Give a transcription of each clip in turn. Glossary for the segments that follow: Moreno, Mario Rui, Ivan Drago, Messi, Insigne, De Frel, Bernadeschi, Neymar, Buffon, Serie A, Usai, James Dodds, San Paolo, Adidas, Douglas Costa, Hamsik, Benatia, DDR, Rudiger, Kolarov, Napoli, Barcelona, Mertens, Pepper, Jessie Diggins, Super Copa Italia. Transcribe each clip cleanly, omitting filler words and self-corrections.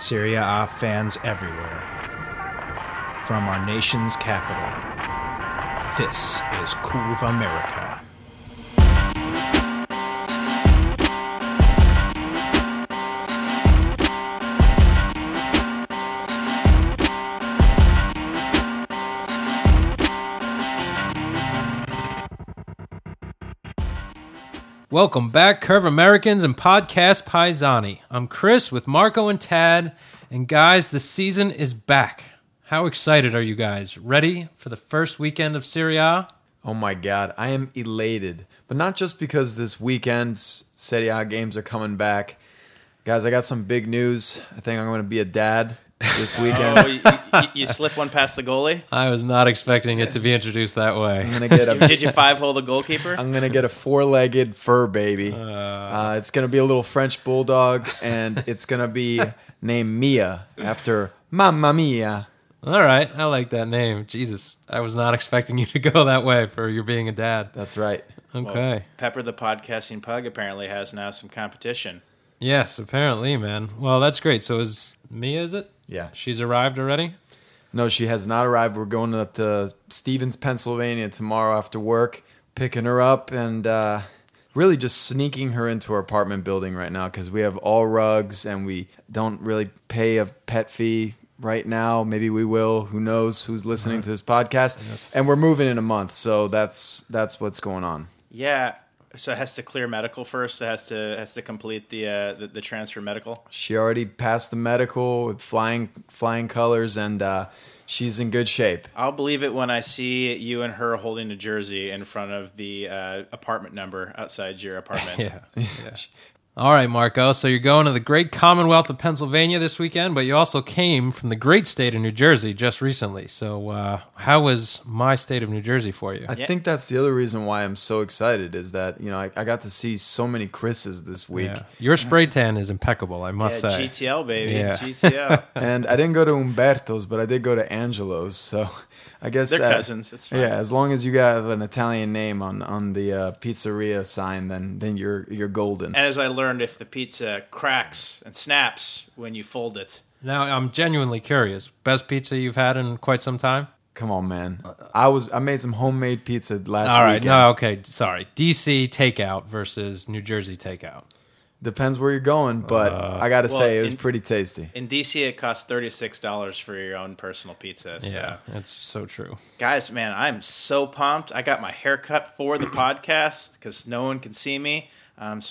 Serie A fans everywhere, from our nation's capital, this is Curve America. Welcome back, Curve Americans and Podcast Paisani. I'm Chris with Marco and Tad, and guys, the season is back. How excited are you guys? Ready for the first weekend of Serie A? Oh my God, I am elated, but not just because this weekend's Serie A games are coming back. Guys, I got some big news. I think I'm going to be a dad this weekend. Oh, you slipped one past the goalie? I was not expecting it to be introduced that way. I'm gonna get a, did you five-hole the goalkeeper? I'm going to get a four-legged fur baby. It's going to be a little French bulldog, and it's going to be named Mia after Mamma Mia. All right. I like that name. Jesus, I was not expecting you to go that way for your being a dad. That's right. Okay. Well, Pepper the podcasting pug apparently has now some competition. Yes, apparently, man. Well, that's great. So is Mia, is it? Yeah. She's arrived already? No, she has not arrived. We're going up to Stevens, Pennsylvania tomorrow after work, picking her up, and really just sneaking her into our apartment building right now because we have all rugs and we don't really pay a pet fee right now. Maybe we will. Who knows who's listening to this podcast? Yes. And we're moving in a month, so that's what's going on. Yeah. So it has to clear medical first. It has to complete the transfer medical. She already passed the medical with flying colors, and she's in good shape. I'll believe it when I see you and her holding a jersey in front of the apartment number outside your apartment. Yeah. All right, Marco. So you're going to the great Commonwealth of Pennsylvania this weekend, but you also came from the great state of New Jersey just recently. So how was my state of New Jersey for you? I think that's the other reason why I'm so excited is that, you know, I got to see so many Chris's this week. Yeah. Your spray tan is impeccable, I must say. GTL, baby. Yeah. GTL. And I didn't go to Umberto's, but I did go to Angelo's. So I guess they're cousins. It's fine. Yeah, as long as you have an Italian name on the pizzeria sign, then you're golden. And as I learned, if the pizza cracks and snaps when you fold it. Now, I'm genuinely curious. Best pizza you've had in quite some time? Come on, man. I made some homemade pizza last weekend. All right, no, okay, sorry. DC takeout versus New Jersey takeout. Depends where you're going, but I got to say it was pretty tasty. In DC, it costs $36 for your own personal pizza. So. Yeah, that's so true. Guys, man, I'm so pumped. I got my hair cut for the podcast because no one can see me.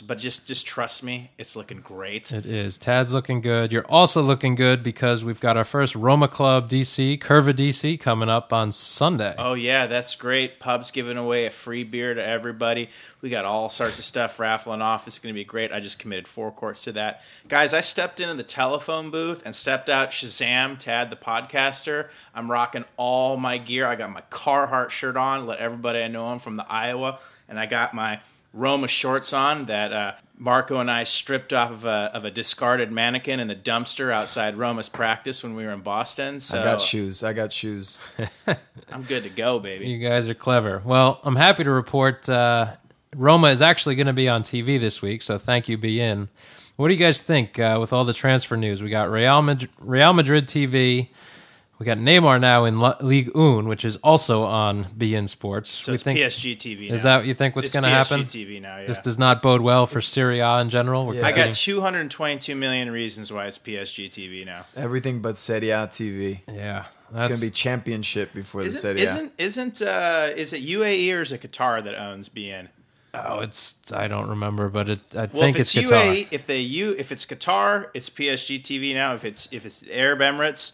But just trust me, it's looking great. It is. Tad's looking good. You're also looking good because we've got our first Roma Club DC, Curva DC, coming up on Sunday. Oh, yeah, that's great. Pub's giving away a free beer to everybody. We got all sorts of stuff raffling off. It's going to be great. I just committed 4 quarts to that. Guys, I stepped into the telephone booth and stepped out Shazam, Tad the podcaster. I'm rocking all my gear. I got my Carhartt shirt on, let everybody I know I'm from the Iowa, and I got my Roma shorts on that Marco and I stripped off of a discarded mannequin in the dumpster outside Roma's practice when we were in Boston. So I got shoes. I'm good to go, baby. You guys are clever. Well, I'm happy to report Roma is actually going to be on TV this week, so thank you, BN. What do you guys think with all the transfer news? We got Real Madrid TV. We got Neymar now in Ligue 1, which is also on BN Sports. So it's PSG TV now. Is that what you think what's going to happen? It's PSG TV now, yeah. This does not bode well for Serie A in general. Yeah. I got 222 million reasons why it's PSG TV now. Everything but Serie A TV. Yeah. That's going to be championship before the Serie A. Is it UAE or is it Qatar that owns BN? Oh, I don't remember, but I think it's Qatar. UAE, if it's Qatar, it's PSG TV now. If it's Arab Emirates,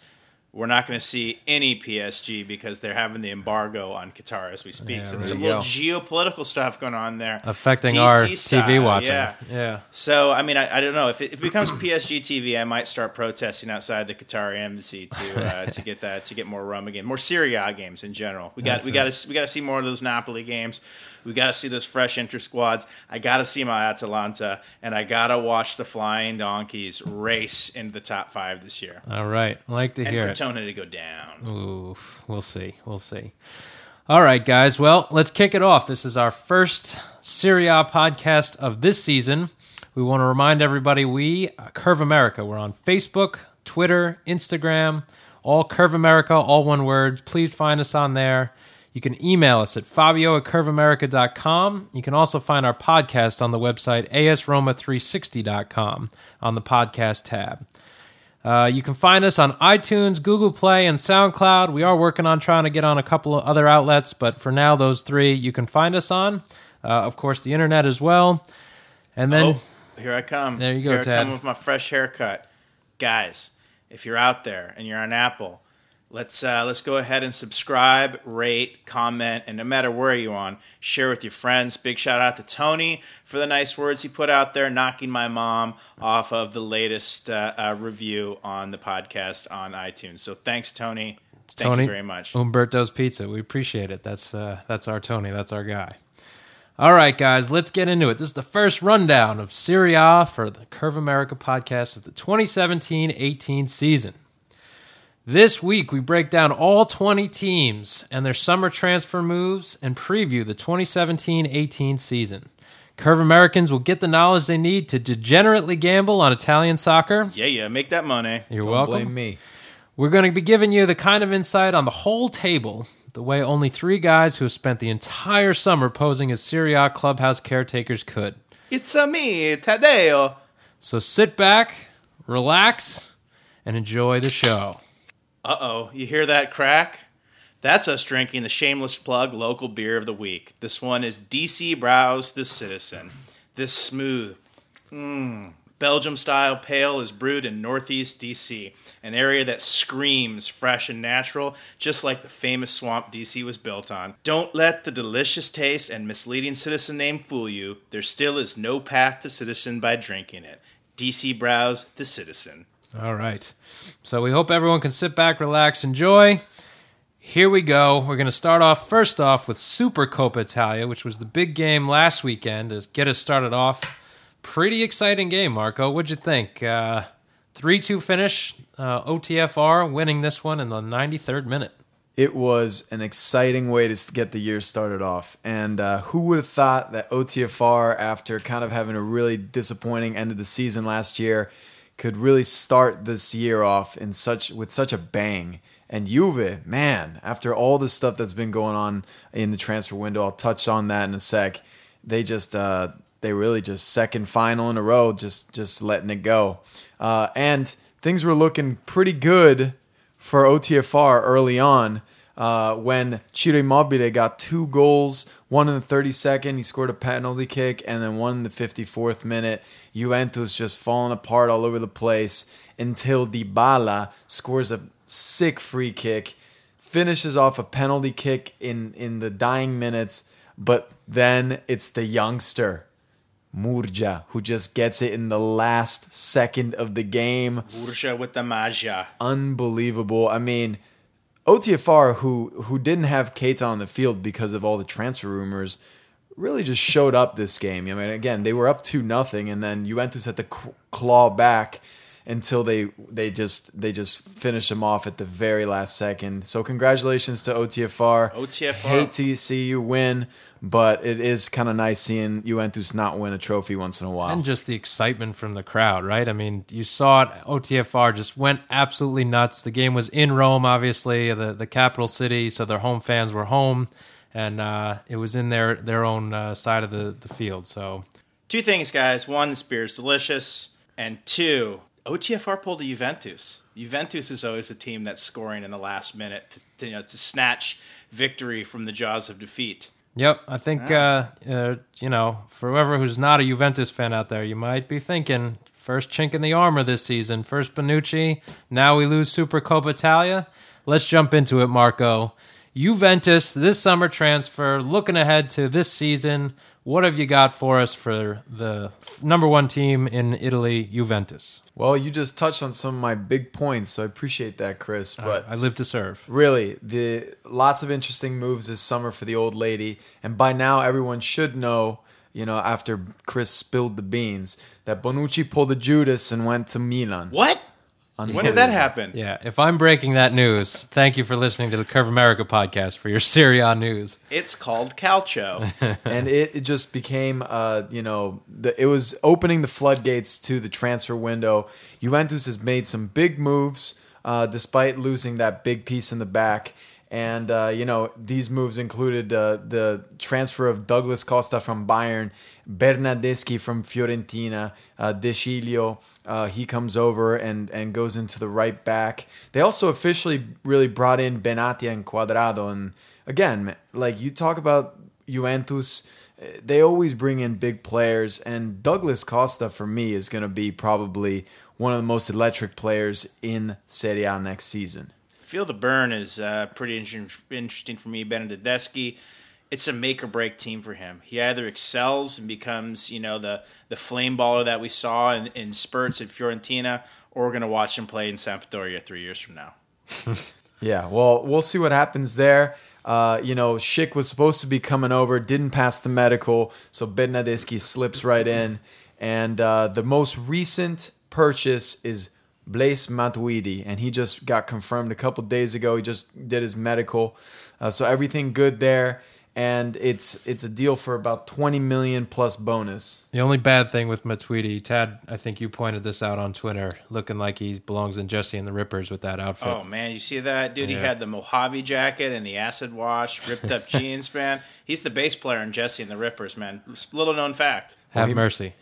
we're not going to see any PSG because they're having the embargo on Qatar as we speak. Yeah, so there's some little geopolitical stuff going on there. Affecting DC our style. TV watching. Yeah. So, I mean, I don't know. If it becomes PSG TV, I might start protesting outside the Qatar embassy to get more Roma games, more Serie A games in general. We got to see more of those Napoli games. We got to see those fresh inter-squads. I got to see my Atalanta, and I got to watch the Flying Donkeys race into the top 5 this year. All right. I like to hear it. And Cortona to go down. Oof. We'll see. All right, guys. Well, let's kick it off. This is our first Serie A podcast of this season. We want to remind everybody, Curve America, we're on Facebook, Twitter, Instagram, all Curve America, all one word. Please find us on there. You can email us at fabio@curveamerica.com. You can also find our podcast on the website asroma360.com on the podcast tab. You can find us on iTunes, Google Play, and SoundCloud. We are working on trying to get on a couple of other outlets, but for now, those three you can find us on. Of course, the internet as well. And then here I come. There you go, Tad. Here I come with my fresh haircut. Guys, if you're out there and you're on Apple, let's go ahead and subscribe, rate, comment, and no matter where you're on, share with your friends. Big shout out to Tony for the nice words he put out there, knocking my mom off of the latest review on the podcast on iTunes. So thanks, Tony. Thank you very much. Umberto's Pizza. We appreciate it. That's our Tony. That's our guy. All right, guys, let's get into it. This is the first rundown of Serie A for the Curve America podcast of the 2017-18 season. This week, we break down all 20 teams and their summer transfer moves and preview the 2017-18 season. Curve Americans will get the knowledge they need to degenerately gamble on Italian soccer. Yeah, make that money. You're welcome. Don't blame me. We're going to be giving you the kind of insight on the whole table, the way only three guys who have spent the entire summer posing as Serie A clubhouse caretakers could. It's-a me, Tadeo. So sit back, relax, and enjoy the show. Uh-oh, you hear that crack? That's us drinking the shameless plug local beer of the week. This one is DC Brow's The Citizen. This smooth, Belgium-style pale is brewed in Northeast D.C., an area that screams fresh and natural, just like the famous swamp D.C. was built on. Don't let the delicious taste and misleading Citizen name fool you. There still is no path to Citizen by drinking it. D.C. Brow's The Citizen. All right. So we hope everyone can sit back, relax, enjoy. Here we go. We're going to start off, first off, with Super Copa Italia, which was the big game last weekend to get us started off. Pretty exciting game, Marco. What'd you think? 3-2 finish, OTFR winning this one in the 93rd minute. It was an exciting way to get the year started off. And who would have thought that OTFR, after kind of having a really disappointing end of the season last year, could really start this year off with such a bang. And Juve, man, after all the stuff that's been going on in the transfer window, I'll touch on that in a sec, they just... They really just second final in a row, just letting it go. And things were looking pretty good for OTFR early on when Chirimobbile got two goals, one in the 32nd, he scored a penalty kick, and then one in the 54th minute. Juventus just falling apart all over the place until Dybala scores a sick free kick, finishes off a penalty kick in the dying minutes, but then it's the youngster, Murja, who just gets it in the last second of the game. Murja with the magia. Unbelievable. I mean, OTFR, who didn't have Keita on the field because of all the transfer rumors, really just showed up this game. I mean, again, they were up 2-0, and then Juventus had to claw back until they just finish them off at the very last second. So congratulations to OTFR. Hate to see you win, but it is kind of nice seeing Juventus not win a trophy once in a while. And just the excitement from the crowd, right? I mean, you saw it. OTFR just went absolutely nuts. The game was in Rome, obviously, the capital city, so their home fans were home, and it was in their own side of the field. So, two things, guys. One, this beer is delicious, and two... OTFR pulled a Juventus. Juventus is always a team that's scoring in the last minute to snatch victory from the jaws of defeat. Yep, I think for whoever who's not a Juventus fan out there, you might be thinking first chink in the armor this season, first Bonucci, now we lose Super Copa Italia. Let's jump into it, Marco. Juventus, this summer transfer, looking ahead to this season. What have you got for us for the number one team in Italy, Juventus? Well, you just touched on some of my big points, so I appreciate that, Chris. But I live to serve. Really, lots of interesting moves this summer for the old lady, and by now everyone should know, after Chris spilled the beans, that Bonucci pulled a Judas and went to Milan. What? When did that happen? Yeah, if I'm breaking that news, thank you for listening to the Curve America podcast for your Serie A news. It's called Calcio. And it just became, it was opening the floodgates to the transfer window. Juventus has made some big moves despite losing that big piece in the back. And, these moves included the transfer of Douglas Costa from Bayern, Bernadeschi from Fiorentina, Decilio, he comes over and goes into the right back. They also officially really brought in Benatia and Cuadrado. And again, like you talk about Juventus, they always bring in big players. And Douglas Costa, for me, is going to be probably one of the most electric players in Serie A next season. Feel the burn is pretty interesting for me. Bernadeschi, it's a make or break team for him. He either excels and becomes, the flame baller that we saw in spurts at Fiorentina, or we're going to watch him play in Sampdoria 3 years from now. Yeah, well, we'll see what happens there. Schick was supposed to be coming over, didn't pass the medical, so Bernadeschi slips right in. And the most recent purchase is Blaise Matuidi, and he just got confirmed a couple days ago. He just did his medical, so everything good there. And it's a deal for about $20 million plus bonus. The only bad thing with Matuidi, Tad, I think you pointed this out on Twitter, looking like he belongs in Jesse and the Rippers with that outfit. Oh man, you see that dude? Yeah. He had the Mojave jacket and the acid wash, ripped up jeans, man. He's the bass player in Jesse and the Rippers, man. Little known fact. Have mercy.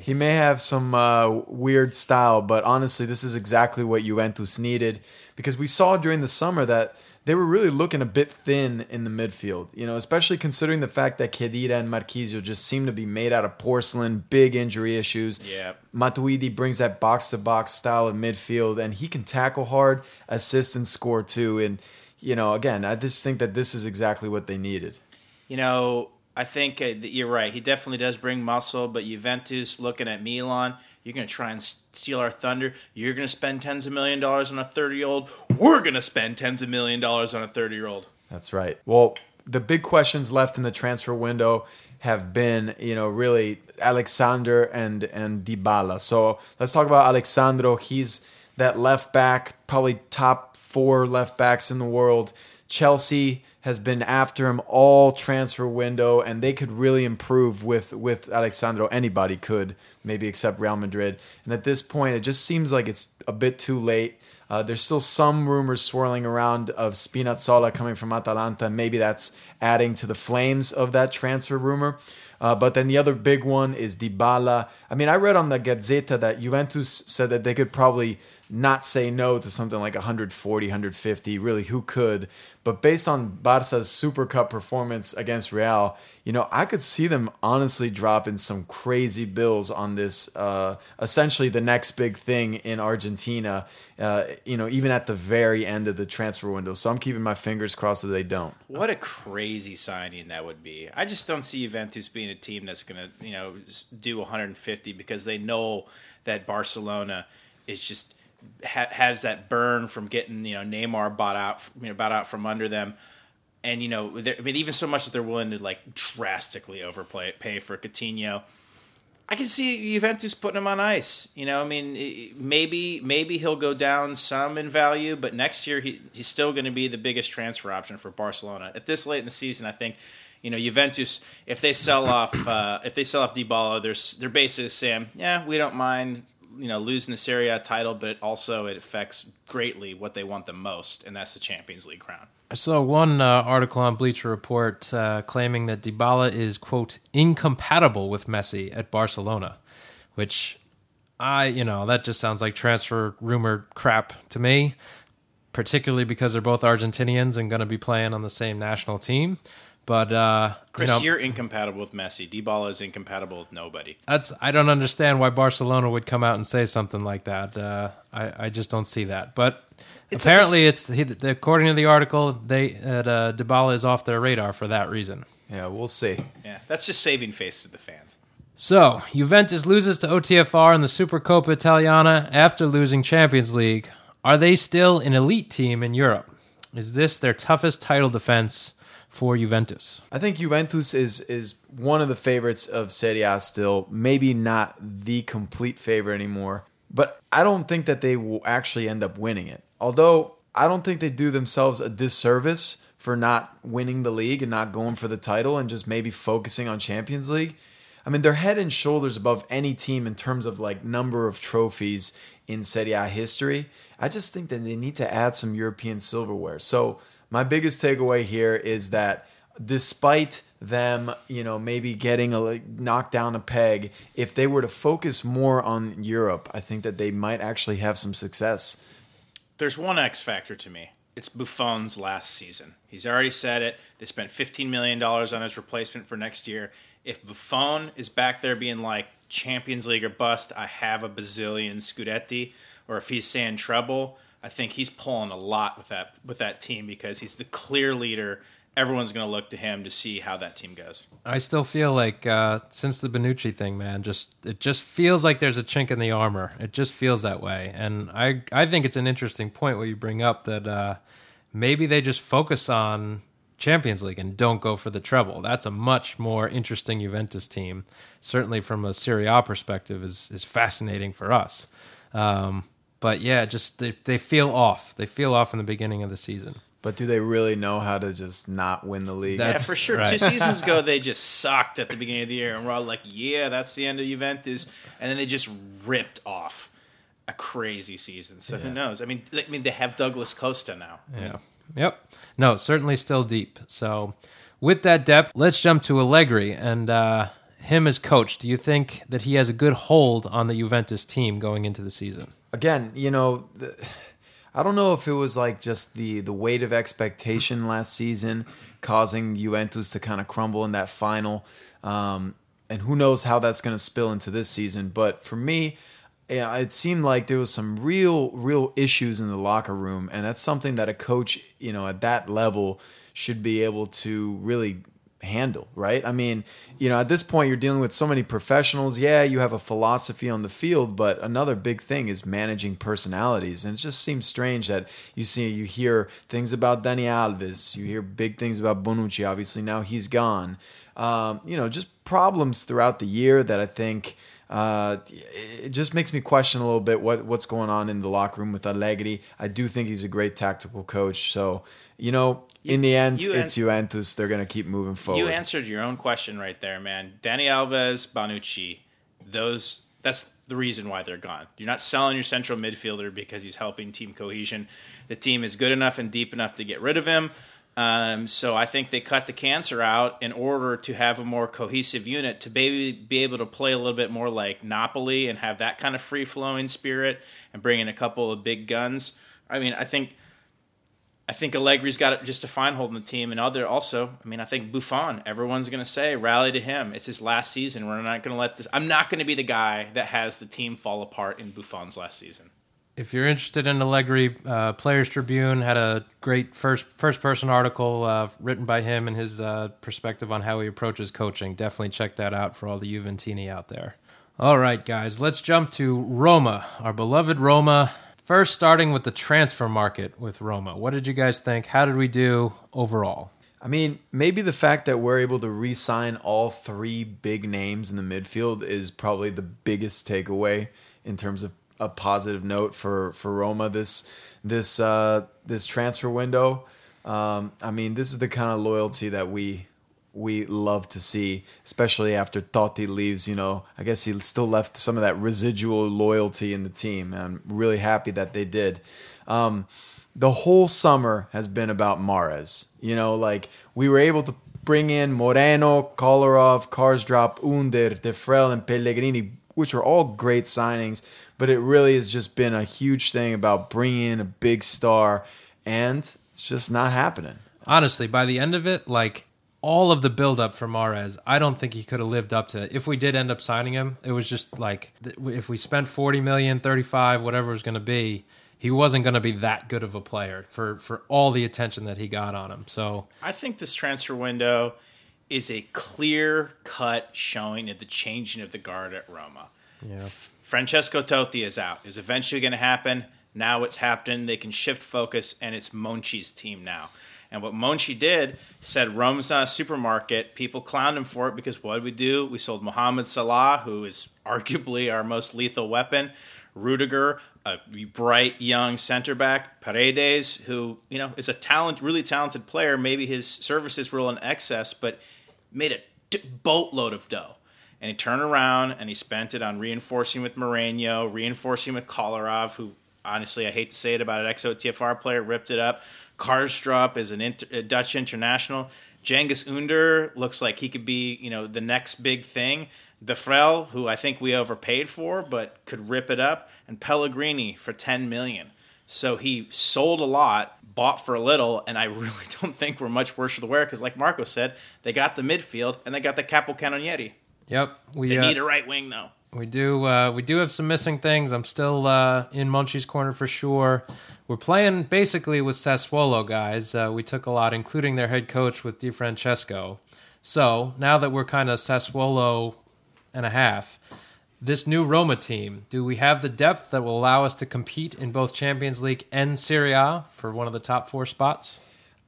He may have some weird style, but honestly, this is exactly what Juventus needed, because we saw during the summer that they were really looking a bit thin in the midfield, especially considering the fact that Khedira and Marchisio just seem to be made out of porcelain, big injury issues. Yeah. Matuidi brings that box-to-box style of midfield, and he can tackle hard, assist, and score too. And, again, I just think that this is exactly what they needed. I think that you're right. He definitely does bring muscle, but Juventus, looking at Milan, you're going to try and steal our thunder. You're going to spend $10s of millions on a 30-year-old. We're going to spend $10s of millions on a 30-year-old. That's right. Well, the big questions left in the transfer window have been, really Alexander and Dybala. So let's talk about Alessandro. He's that left back, probably top 4 left backs in the world. Chelsea has been after him all transfer window, and they could really improve with Alexandro. Anybody could, maybe except Real Madrid. And at this point, it just seems like it's a bit too late. There's still some rumors swirling around of Spinazzola coming from Atalanta. Maybe that's adding to the flames of that transfer rumor. But then the other big one is Dybala. I mean, I read on the Gazzetta that Juventus said that they could probably not say no to something like 140, 150. Really, who could? But based on Barca's Super Cup performance against Real, I could see them honestly dropping some crazy bills on this, essentially the next big thing in Argentina, even at the very end of the transfer window. So I'm keeping my fingers crossed that they don't. What a crazy signing that would be. I just don't see Juventus being a team that's going to, do 150, because they know that Barcelona is just has that burn from getting, Neymar bought out from under them, and even so much that they're willing to drastically pay for Coutinho. I can see Juventus putting him on ice. Maybe he'll go down some in value, but next year he's still going to be the biggest transfer option for Barcelona at this late in the season. I think. Juventus, if they sell off Dybala, they're basically saying, yeah, we don't mind, losing the Serie A title, but also it affects greatly what they want the most, and that's the Champions League crown. I saw one article on Bleacher Report claiming that Dybala is, quote, incompatible with Messi at Barcelona, which that just sounds like transfer rumor crap to me, particularly because they're both Argentinians and going to be playing on the same national team. But Chris, you're incompatible with Messi. Dybala is incompatible with nobody. I don't understand why Barcelona would come out and say something like that. I just don't see that. But according to the article, Dybala is off their radar for that reason. Yeah, we'll see. Yeah, that's just saving face to the fans. So Juventus loses to OTFR in the Super Copa Italiana after losing Champions League. Are they still an elite team in Europe? Is this their toughest title defense for Juventus? I think Juventus is one of the favorites of Serie A still, maybe not the complete favorite anymore. But I don't think that they will actually end up winning it. Although I don't think they do themselves a disservice for not winning the league and not going for the title and just maybe focusing on Champions League. I mean, they're head and shoulders above any team in terms of like number of trophies in Serie A history. I just think that they need to add some European silverware. So my biggest takeaway here is that despite them, you know, maybe getting a like, knocked down a peg, if they were to focus more on Europe, I think that they might actually have some success. There's one X factor to me. It's Buffon's last season. He's already said it. They spent $15 million on his replacement for next year. If Buffon is back there being like Champions League or bust, I have a bazillion Scudetti, or if he's saying treble, I think he's pulling a lot with that team because he's the clear leader. Everyone's going to look to him to see how that team goes. I still feel like since the Bonucci thing, man, it just feels like there's a chink in the armor. It just feels that way. And I think it's an interesting point what you bring up that maybe they just focus on Champions League and don't go for the treble. That's a much more interesting Juventus team, certainly from a Serie A perspective, is fascinating for us. But yeah, just they feel off. They feel off in the beginning of the season. But do they really know how to just not win the league? That's for sure. Right. 2 seasons ago, they just sucked at the beginning of the year, and we're all like, yeah, that's the end of Juventus. And then they just ripped off a crazy season. So who knows? I mean, they have Douglas Costa now. Yeah. Yep. No, certainly still deep. So with that depth, let's jump to Allegri and him as coach. Do you think that he has a good hold on the Juventus team going into the season? Again, you know, I don't know if it was like just the weight of expectation last season causing Juventus to kind of crumble in that final. And who knows how that's going to spill into this season. But for me, yeah, it seemed like there was some real issues in the locker room, and that's something that a coach, you know, at that level should be able to really handle, right? I mean, you know, at this point you're dealing with so many professionals. Yeah, you have a philosophy on the field, but another big thing is managing personalities. And it just seems strange that you hear things about Dani Alves, you hear big things about Bonucci. Obviously now he's gone. You know, just problems throughout the year that I think. It just makes me question a little bit what's going on in the locker room with Allegri. I do think he's a great tactical coach. So, you know, in the end, it's Juventus. They're going to keep moving forward. You answered your own question right there, man. Dani Alves, Bonucci, that's the reason why they're gone. You're not selling your central midfielder because he's helping team cohesion. The team is good enough and deep enough to get rid of him. So I think they cut the cancer out in order to have a more cohesive unit to maybe be able to play a little bit more like Napoli and have that kind of free-flowing spirit and bring in a couple of big guns. I mean, I think Allegri's got just a fine hold on the team. And I think Buffon, everyone's going to say, rally to him. It's his last season. We're not going to let this – I'm not going to be the guy that has the team fall apart in Buffon's last season. If you're interested in Allegri, Players Tribune had a great first-person article written by him and his perspective on how he approaches coaching. Definitely check that out for all the Juventini out there. All right, guys, let's jump to Roma, our beloved Roma. First, starting with the transfer market with Roma. What did you guys think? How did we do overall? I mean, maybe the fact that we're able to re-sign all 3 big names in the midfield is probably the biggest takeaway in terms of a positive note for Roma this transfer window. I mean, this is the kind of loyalty that we love to see, especially after Totti leaves. You know, I guess he still left some of that residual loyalty in the team, and I'm really happy that they did. The whole summer has been about Mahrez. You know, like we were able to bring in Moreno, Kolarov, Karsdorp, Under, De Frel, and Pellegrini, which are all great signings, but it really has just been a huge thing about bringing in a big star, and it's just not happening. Honestly, by the end of it, like all of the buildup for Mahrez, I don't think he could have lived up to it. If we did end up signing him, it was just like if we spent $40 million, $35, whatever it was going to be, he wasn't going to be that good of a player for all the attention that he got on him. So I think this transfer window is a clear-cut showing of the changing of the guard at Roma. Yeah. Francesco Totti is out. It's eventually going to happen. Now it's happened. They can shift focus, and it's Monchi's team now. And what Monchi did, said Roma's not a supermarket. People clowned him for it because what did we do? We sold Mohamed Salah, who is arguably our most lethal weapon. Rudiger, a bright young center back, Paredes, who, you know, is a really talented player. Maybe his services were in excess, but made a boatload of dough. And he turned around and he spent it on reinforcing with Mourinho, reinforcing with Kolarov, who, honestly, I hate to say it about an ex-OTFR player, ripped it up. Karstrup is a Dutch international. Cengiz Under looks like he could be, you know, the next big thing. De Frel, who I think we overpaid for, but could rip it up. And Pellegrini for $10 million. So he sold a lot, bought for a little, and I really don't think we're much worse for the wear because, like Marco said, they got the midfield and they got the capocannonieri. Yep. They need a right wing, though. We do have some missing things. I'm still in Munchie's corner for sure. We're playing basically with Sassuolo guys. We took a lot, including their head coach with Di Francesco. So now that we're kind of Sassuolo and a half, this new Roma team, do we have the depth that will allow us to compete in both Champions League and Serie A for one of the top four spots?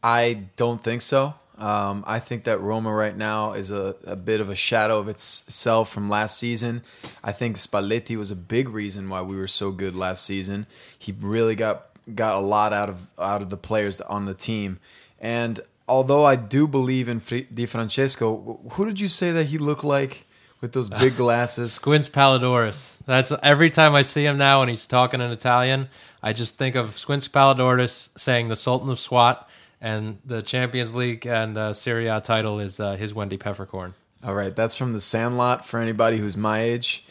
I don't think so. I think that Roma right now is a bit of a shadow of itself from last season. I think Spalletti was a big reason why we were so good last season. He really got a lot out of the players on the team. And although I do believe in Di Francesco, who did you say that he looked like with those big glasses? Squints Paladoris. That's every time I see him now and he's talking in Italian, I just think of Squints Paladoris saying the Sultan of SWAT. And the Champions League and Serie A title is his Wendy Peppercorn. All right, that's from The Sandlot for anybody who's my age.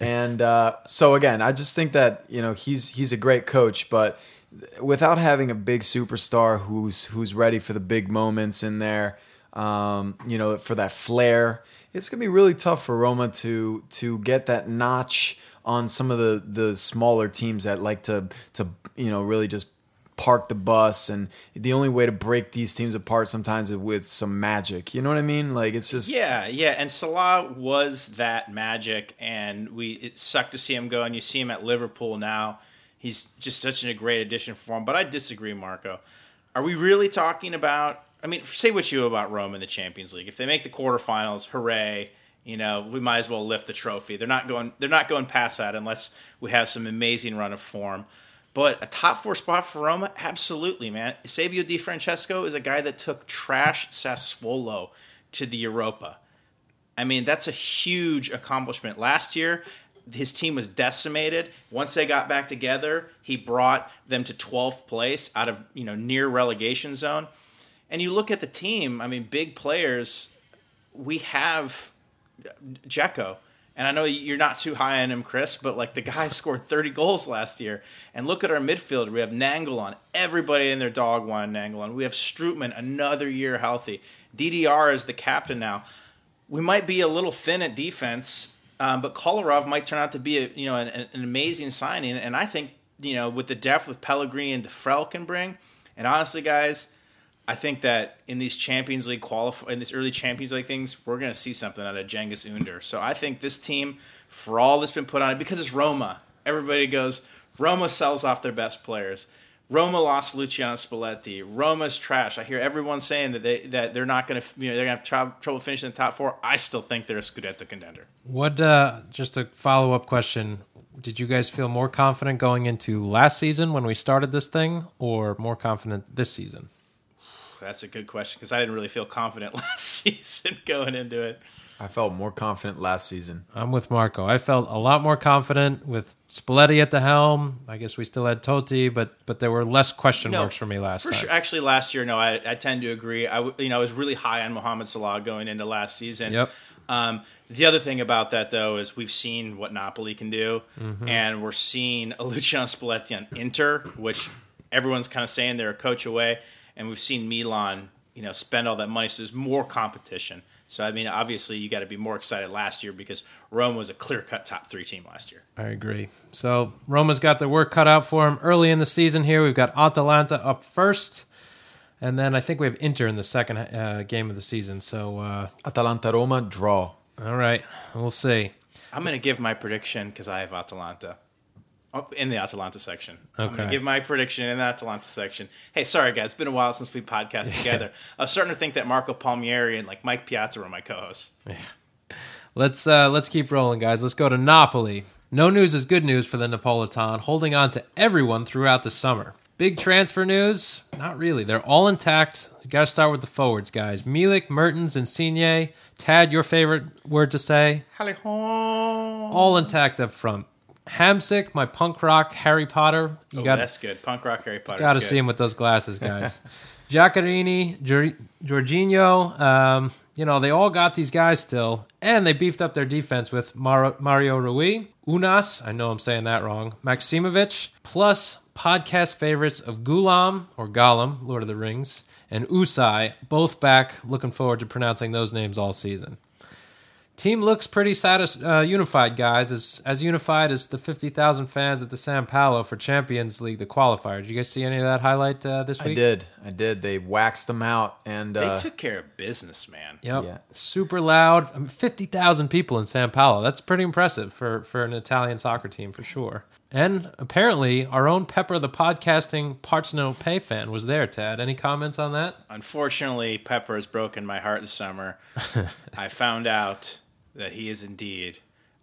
And so again, I just think that, you know, he's a great coach, but without having a big superstar who's ready for the big moments in there, you know, for that flair, it's gonna be really tough for Roma to get that notch on some of the smaller teams that like to you know really just park the bus, and the only way to break these teams apart sometimes is with some magic. You know what I mean? Like, it's just... Yeah, and Salah was that magic, and it sucked to see him go, and you see him at Liverpool now. He's just such a great addition for him, but I disagree, Marco. Are we really talking about... I mean, say what you about Rome in the Champions League. If they make the quarterfinals, hooray, you know, we might as well lift the trophy. They're not going past that unless we have some amazing run of form. But a top four spot for Roma? Absolutely, man. Eusebio Di Francesco is a guy that took trash Sassuolo to the Europa. I mean, that's a huge accomplishment. Last year, his team was decimated. Once they got back together, he brought them to 12th place out of, you know, near relegation zone. And you look at the team, I mean, big players. We have Dzeko. And I know you're not too high on him, Chris, but like the guy scored 30 goals last year. And look at our midfield. We have Nangolan. Everybody and their dog wanted Nangolan. We have Strootman, another year healthy. DDR is the captain now. We might be a little thin at defense, but Kolarov might turn out to be an amazing signing. And I think, you know, with the depth with Pellegrini and De Frel can bring. And honestly, guys, I think that in these Champions League in these early Champions League things, we're going to see something out of Cengiz Under. So I think this team, for all that's been put on it, because it's Roma, everybody goes, Roma sells off their best players. Roma lost Luciano Spalletti. Roma's trash. I hear everyone saying that they're not going to, you know, they're going to have trouble finishing the top four. I still think they're a Scudetto contender. What? Just a follow up question. Did you guys feel more confident going into last season when we started this thing, or more confident this season? That's a good question because I didn't really feel confident last season going into it. I felt more confident last season. I'm with Marco. I felt a lot more confident with Spalletti at the helm. I guess we still had Totti, but there were less question marks for me last time. Sure. Actually, last year, no, I tend to agree. I was really high on Mohamed Salah going into last season. Yep. The other thing about that, though, is we've seen what Napoli can do, and we're seeing Luciano Spalletti on Inter, which everyone's kind of saying they're a coach away. And we've seen Milan, you know, spend all that money, so there's more competition. So, I mean, obviously you got to be more excited last year because Roma was a clear-cut top three team last year. I agree. So Roma's got their work cut out for them early in the season here. We've got Atalanta up first, and then I think we have Inter in the second game of the season. So Atalanta-Roma, draw. All right, we'll see. I'm going to give my prediction because I have Atalanta. In the Atalanta section. Okay. I'm going to give my prediction in the Atalanta section. Hey, sorry, guys. It's been a while since we podcasted together. I was starting to think that Marco Palmieri and like Mike Piazza were my co-hosts. Yeah. Let's keep rolling, guys. Let's go to Napoli. No news is good news for the Napolitan, holding on to everyone throughout the summer. Big transfer news? Not really. They're all intact. You got to start with the forwards, guys. Milik, Mertens, Insigne. Tad, your favorite word to say? Halihong. All intact up front. Hamsik, my punk rock Harry Potter. You that's good. Punk rock Harry Potter. Got to see him with those glasses, guys. Giaccherini, Jorginho. You know, they all got these guys still, and they beefed up their defense with Mario Rui, Unas, I know I'm saying that wrong, Maximovic, plus podcast favorites of Ghulam, or Gollum, Lord of the Rings, and Usai, both back. Looking forward to pronouncing those names all season. Team looks pretty unified, guys, as unified as the 50,000 fans at the San Paolo for Champions League, the qualifier. Did you guys see any of that highlight this week? I did. They waxed them out. And they took care of business, man. Yep. Yeah. Super loud. I mean, 50,000 people in San Paolo. That's pretty impressive for an Italian soccer team, for sure. And apparently, our own Pepper, the podcasting Partner Pay fan, was there, Tad. Any comments on that? Unfortunately, Pepper has broken my heart this summer. I found out that he is indeed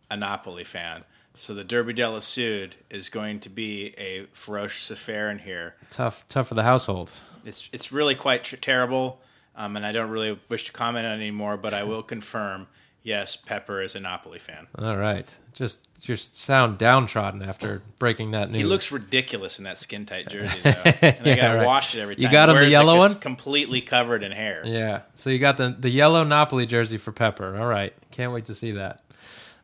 a Napoli fan. So the Derby della Sud is going to be a ferocious affair in here. Tough for the household. It's really quite terrible, and I don't really wish to comment on it anymore, but I will confirm, yes, Pepper is a Napoli fan. All right. Just sound downtrodden after breaking that news. He looks ridiculous in that skin-tight jersey, though. And I got to wash it every time. You got him the yellow one? It's completely covered in hair. Yeah, so you got the yellow Napoli jersey for Pepper. All right, can't wait to see that.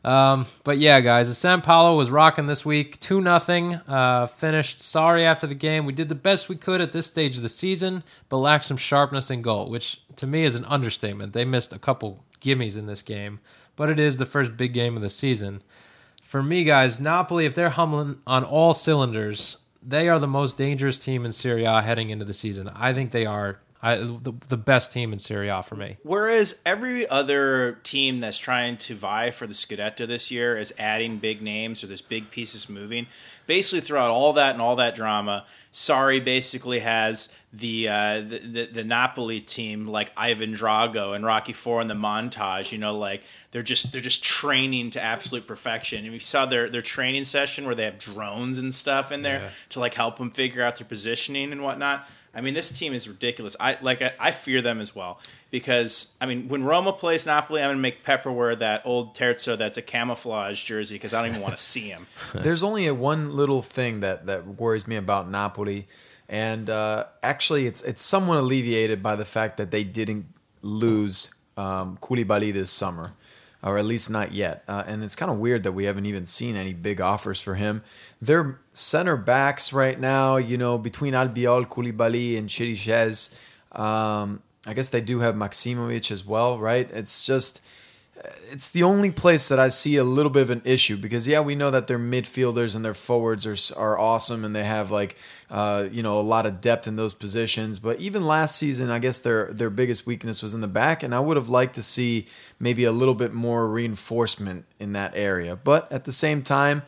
But yeah, guys, the San Paolo was rocking this week. 2-0, finished sorry after the game. We did the best we could at this stage of the season, but lacked some sharpness in goal, which to me is an understatement. They missed a couple gimmies in this game, but it is the first big game of the season. For me, guys, Napoli, if they're humbling on all cylinders, they are the most dangerous team in Serie A heading into the season. I think they are the best team in Serie A for me. Whereas every other team that's trying to vie for the Scudetto this year is adding big names or this big pieces moving. Basically, throughout all that and all that drama, Sarri basically has the Napoli team like Ivan Drago and Rocky IV in the montage. You know, like they're just training to absolute perfection. And we saw their training session where they have drones and stuff in there to like help them figure out their positioning and whatnot. I mean, this team is ridiculous. I fear them as well because, I mean, when Roma plays Napoli, I'm going to make Pepper wear that old terzo that's a camouflage jersey because I don't even want to see him. There's only one little thing that worries me about Napoli, and actually it's somewhat alleviated by the fact that they didn't lose Koulibaly this summer, or at least not yet. And it's kind of weird that we haven't even seen any big offers for him. Their center backs right now, you know, between Albiol, Koulibaly, and Chiriches, I guess they do have Maximovic as well, right? It's the only place that I see a little bit of an issue because, yeah, we know that their midfielders and their forwards are awesome and they have, like, you know, a lot of depth in those positions. But even last season, I guess their biggest weakness was in the back, and I would have liked to see maybe a little bit more reinforcement in that area. But at the same time,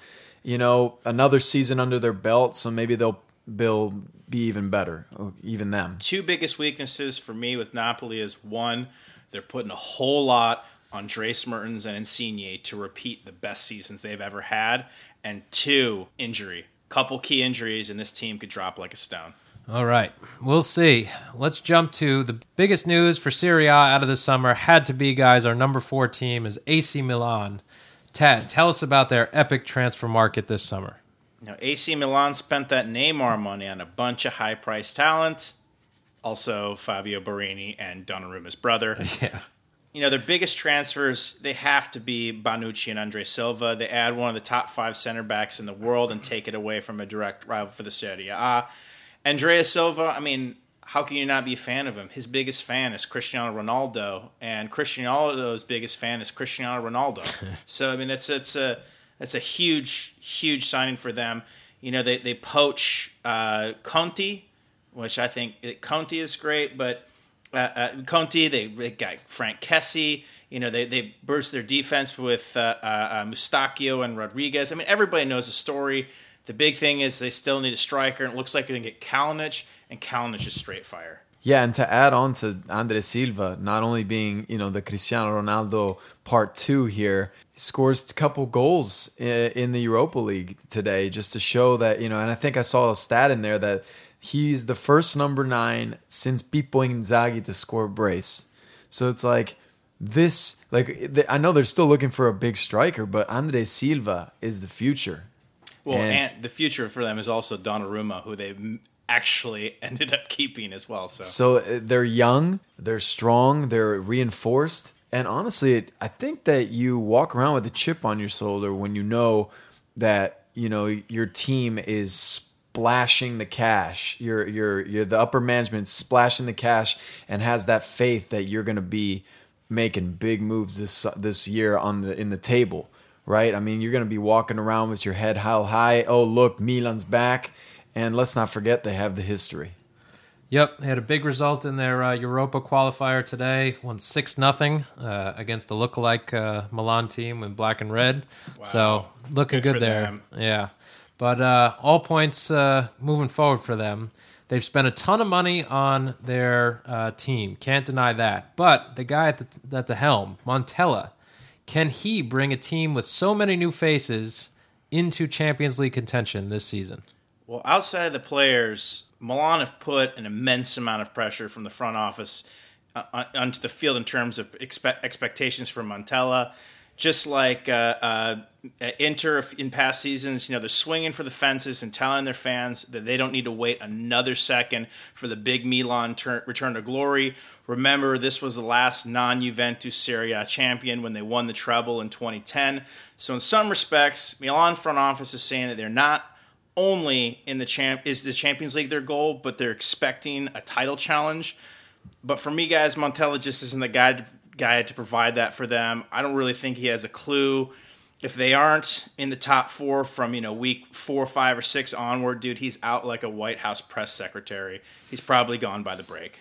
you know, another season under their belt, so maybe they'll be even better, even them. Two biggest weaknesses for me with Napoli is, one, they're putting a whole lot on Dries Mertens and Insigne to repeat the best seasons they've ever had, and two, injury. Couple key injuries, and this team could drop like a stone. All right, we'll see. Let's jump to the biggest news for Serie A out of the summer. Had to be, guys, our number 4 team is AC Milan. Tad, tell us about their epic transfer market this summer. Now, AC Milan spent that Neymar money on a bunch of high-priced talent, also Fabio Barini and Donnarumma's brother. Yeah. You know, their biggest transfers, they have to be Bonucci and Andre Silva. They add one of the top 5 center backs in the world and take it away from a direct rival for the Serie A. Andrea Silva, I mean, how can you not be a fan of him? His biggest fan is Cristiano Ronaldo, and Cristiano's biggest fan is Cristiano Ronaldo. So, I mean, that's a huge, huge signing for them. You know, they poach Conti, which I think Conti is great, but Conti, they got Frank Kessie. You know, they burst their defense with Mustacchio and Rodriguez. I mean, everybody knows the story. The big thing is they still need a striker, and it looks like they're going to get Kalinic, and Kalinic is straight fire. Yeah, and to add on to Andre Silva, not only being, you know, the Cristiano Ronaldo part 2 here, scores a couple goals in the Europa League today just to show that, you know, and I think I saw a stat in there that he's the first number 9 since Pippo Inzaghi to score a brace. So it's like this, like I know they're still looking for a big striker, but Andre Silva is the future. Well, and the future for them is also Donnarumma, who they've actually ended up keeping as well. So they're young, they're strong, they're reinforced. And honestly, I think that you walk around with a chip on your shoulder when you know that, you know, your team is splashing the cash. You're the upper management splashing the cash and has that faith that you're going to be making big moves this year in the table, right? I mean, you're going to be walking around with your head held high. Oh, look, Milan's back, and let's not forget they have the history. Yep, they had a big result in their Europa qualifier today. Won 6-0 against a lookalike Milan team in black and red. Wow. So looking good there. Them. Yeah, but all points moving forward for them. They've spent a ton of money on their team. Can't deny that. But the guy at the helm, Montella, can he bring a team with so many new faces into Champions League contention this season? Well, outside of the players, Milan have put an immense amount of pressure from the front office onto the field in terms of expectations for Montella. Just like Inter in past seasons, you know, they're swinging for the fences and telling their fans that they don't need to wait another second for the big Milan return to glory. Remember, this was the last non-Juventus Serie A champion when they won the treble in 2010. So in some respects, Milan front office is saying that they're not only in the Champions League their goal, but they're expecting a title challenge. But for me, guys, Montella just isn't the guy to provide that for them. I don't really think he has a clue. If they aren't in the top 4 from, you know, week 4, 5, or 6 onward, dude, he's out like a White House press secretary. He's probably gone by the break.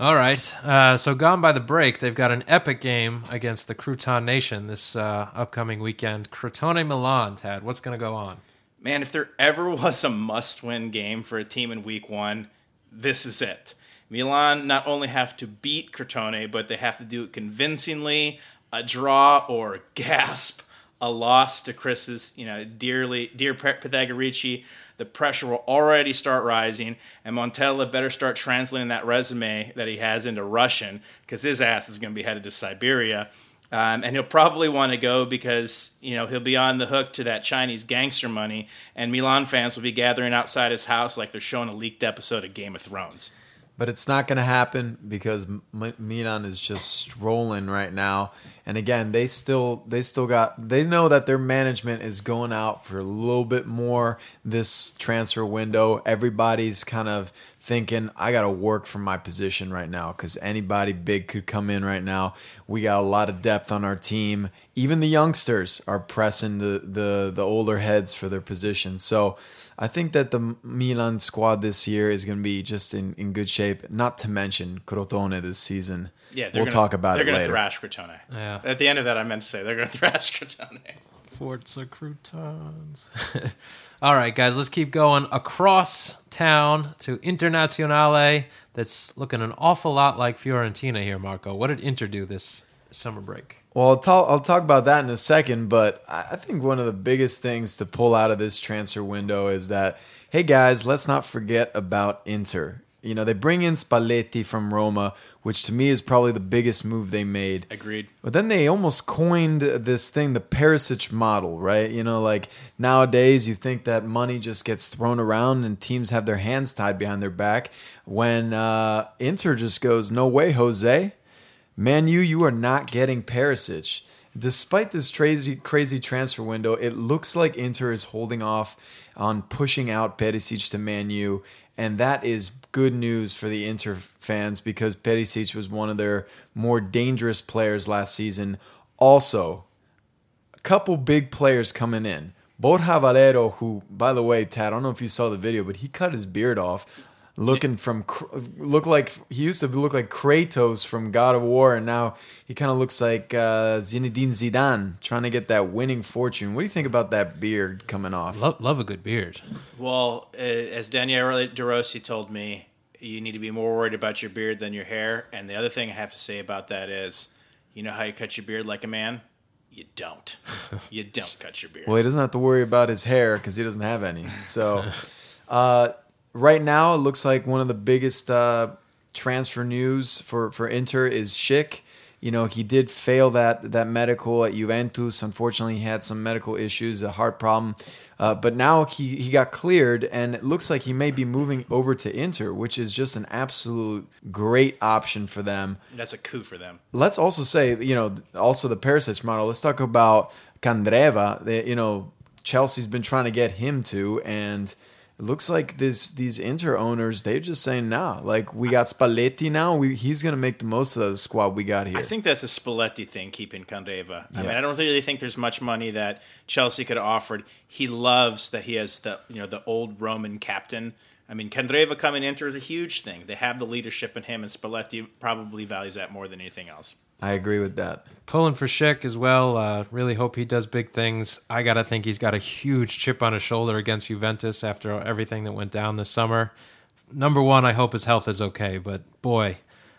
All right. So gone by the break, they've got an epic game against the Crouton Nation this upcoming weekend. Crotone Milan, Tad, what's going to go on? Man, if there ever was a must-win game for a team in week 1, this is it. Milan not only have to beat Crotone, but they have to do it convincingly. A draw or gasp, a loss to Chris's, you know, dear Pythagorici. The pressure will already start rising, and Montella better start translating that resume that he has into Russian, because his ass is going to be headed to Siberia. And he'll probably want to go because, you know, he'll be on the hook to that Chinese gangster money, and Milan fans will be gathering outside his house like they're showing a leaked episode of Game of Thrones. But it's not going to happen because Milan is just strolling right now. And again, they know that their management is going out for a little bit more this transfer window. Everybody's kind of thinking, I got to work for my position right now because anybody big could come in right now. We got a lot of depth on our team. Even the youngsters are pressing the older heads for their position. So I think that the Milan squad this year is going to be just in good shape, not to mention Crotone this season. Yeah, we'll talk about it later. They're going to thrash Crotone. Yeah. At the end of that, I meant to say they're going to thrash Crotone. Forza Croutons. All right, guys, let's keep going across town to Internazionale. That's looking an awful lot like Fiorentina here, Marco. What did Inter do this summer break? Well, I'll talk about that in a second, but I think one of the biggest things to pull out of this transfer window is that, hey, guys, let's not forget about Inter. You know, they bring in Spalletti from Roma, which to me is probably the biggest move they made. Agreed. But then they almost coined this thing, the Perisic model, right? You know, like nowadays you think that money just gets thrown around and teams have their hands tied behind their back when Inter just goes, no way, Jose. Man, you are not getting Perisic. Despite this crazy transfer window, it looks like Inter is holding off on pushing out Perisic to Man U. And that is good news for the Inter fans because Perisic was one of their more dangerous players last season. Also, a couple big players coming in. Borja Valero, who, by the way, Tad, I don't know if you saw the video, but he cut his beard off. He used to look like Kratos from God of War, and now he kind of looks like Zinedine Zidane trying to get that winning fortune. What do you think about that beard coming off? Love a good beard. Well, as Daniele De Rossi told me, you need to be more worried about your beard than your hair. And the other thing I have to say about that is, you know how you cut your beard like a man? you don't. You don't cut your beard. Well, he doesn't have to worry about his hair because he doesn't have any. So right now, it looks like one of the biggest transfer news for Inter is Schick. You know, he did fail that medical at Juventus. Unfortunately, he had some medical issues, a heart problem. But now he got cleared, and it looks like he may be moving over to Inter, which is just an absolute great option for them. That's a coup for them. Let's also say, you know, also the Perisic model. Let's talk about Candreva. You know, Chelsea's been trying to get him to, and it looks like these Inter owners, they're just saying, nah, like we got Spalletti now. He's going to make the most of the squad we got here. I think that's a Spalletti thing, keeping Candreva. Yeah. I mean, I don't really think there's much money that Chelsea could have offered. He loves that he has the old Roman captain. I mean, Candreva coming Inter is a huge thing. They have the leadership in him, and Spalletti probably values that more than anything else. I agree with that. Pulling for Schick as well. Really hope he does big things. I got to think he's got a huge chip on his shoulder against Juventus after everything that went down this summer. Number one, I hope his health is okay. But, boy,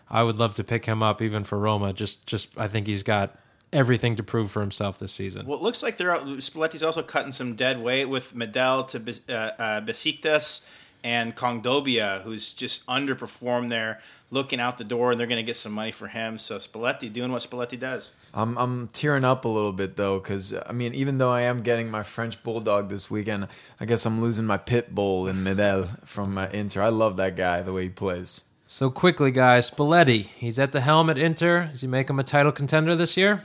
I would love to pick him up even for Roma. Just I think he's got everything to prove for himself this season. Well, it looks like Spalletti's also cutting some dead weight with Medel to Besiktas and Kondogbia, who's just underperformed there. Looking out the door, and they're going to get some money for him. So Spalletti doing what Spalletti does. I'm tearing up a little bit, though, because, I mean, even though I am getting my French Bulldog this weekend, I guess I'm losing my pit bull in Medel from Inter. I love that guy, the way he plays. So quickly, guys, Spalletti, he's at the helm at Inter. Does he make him a title contender this year?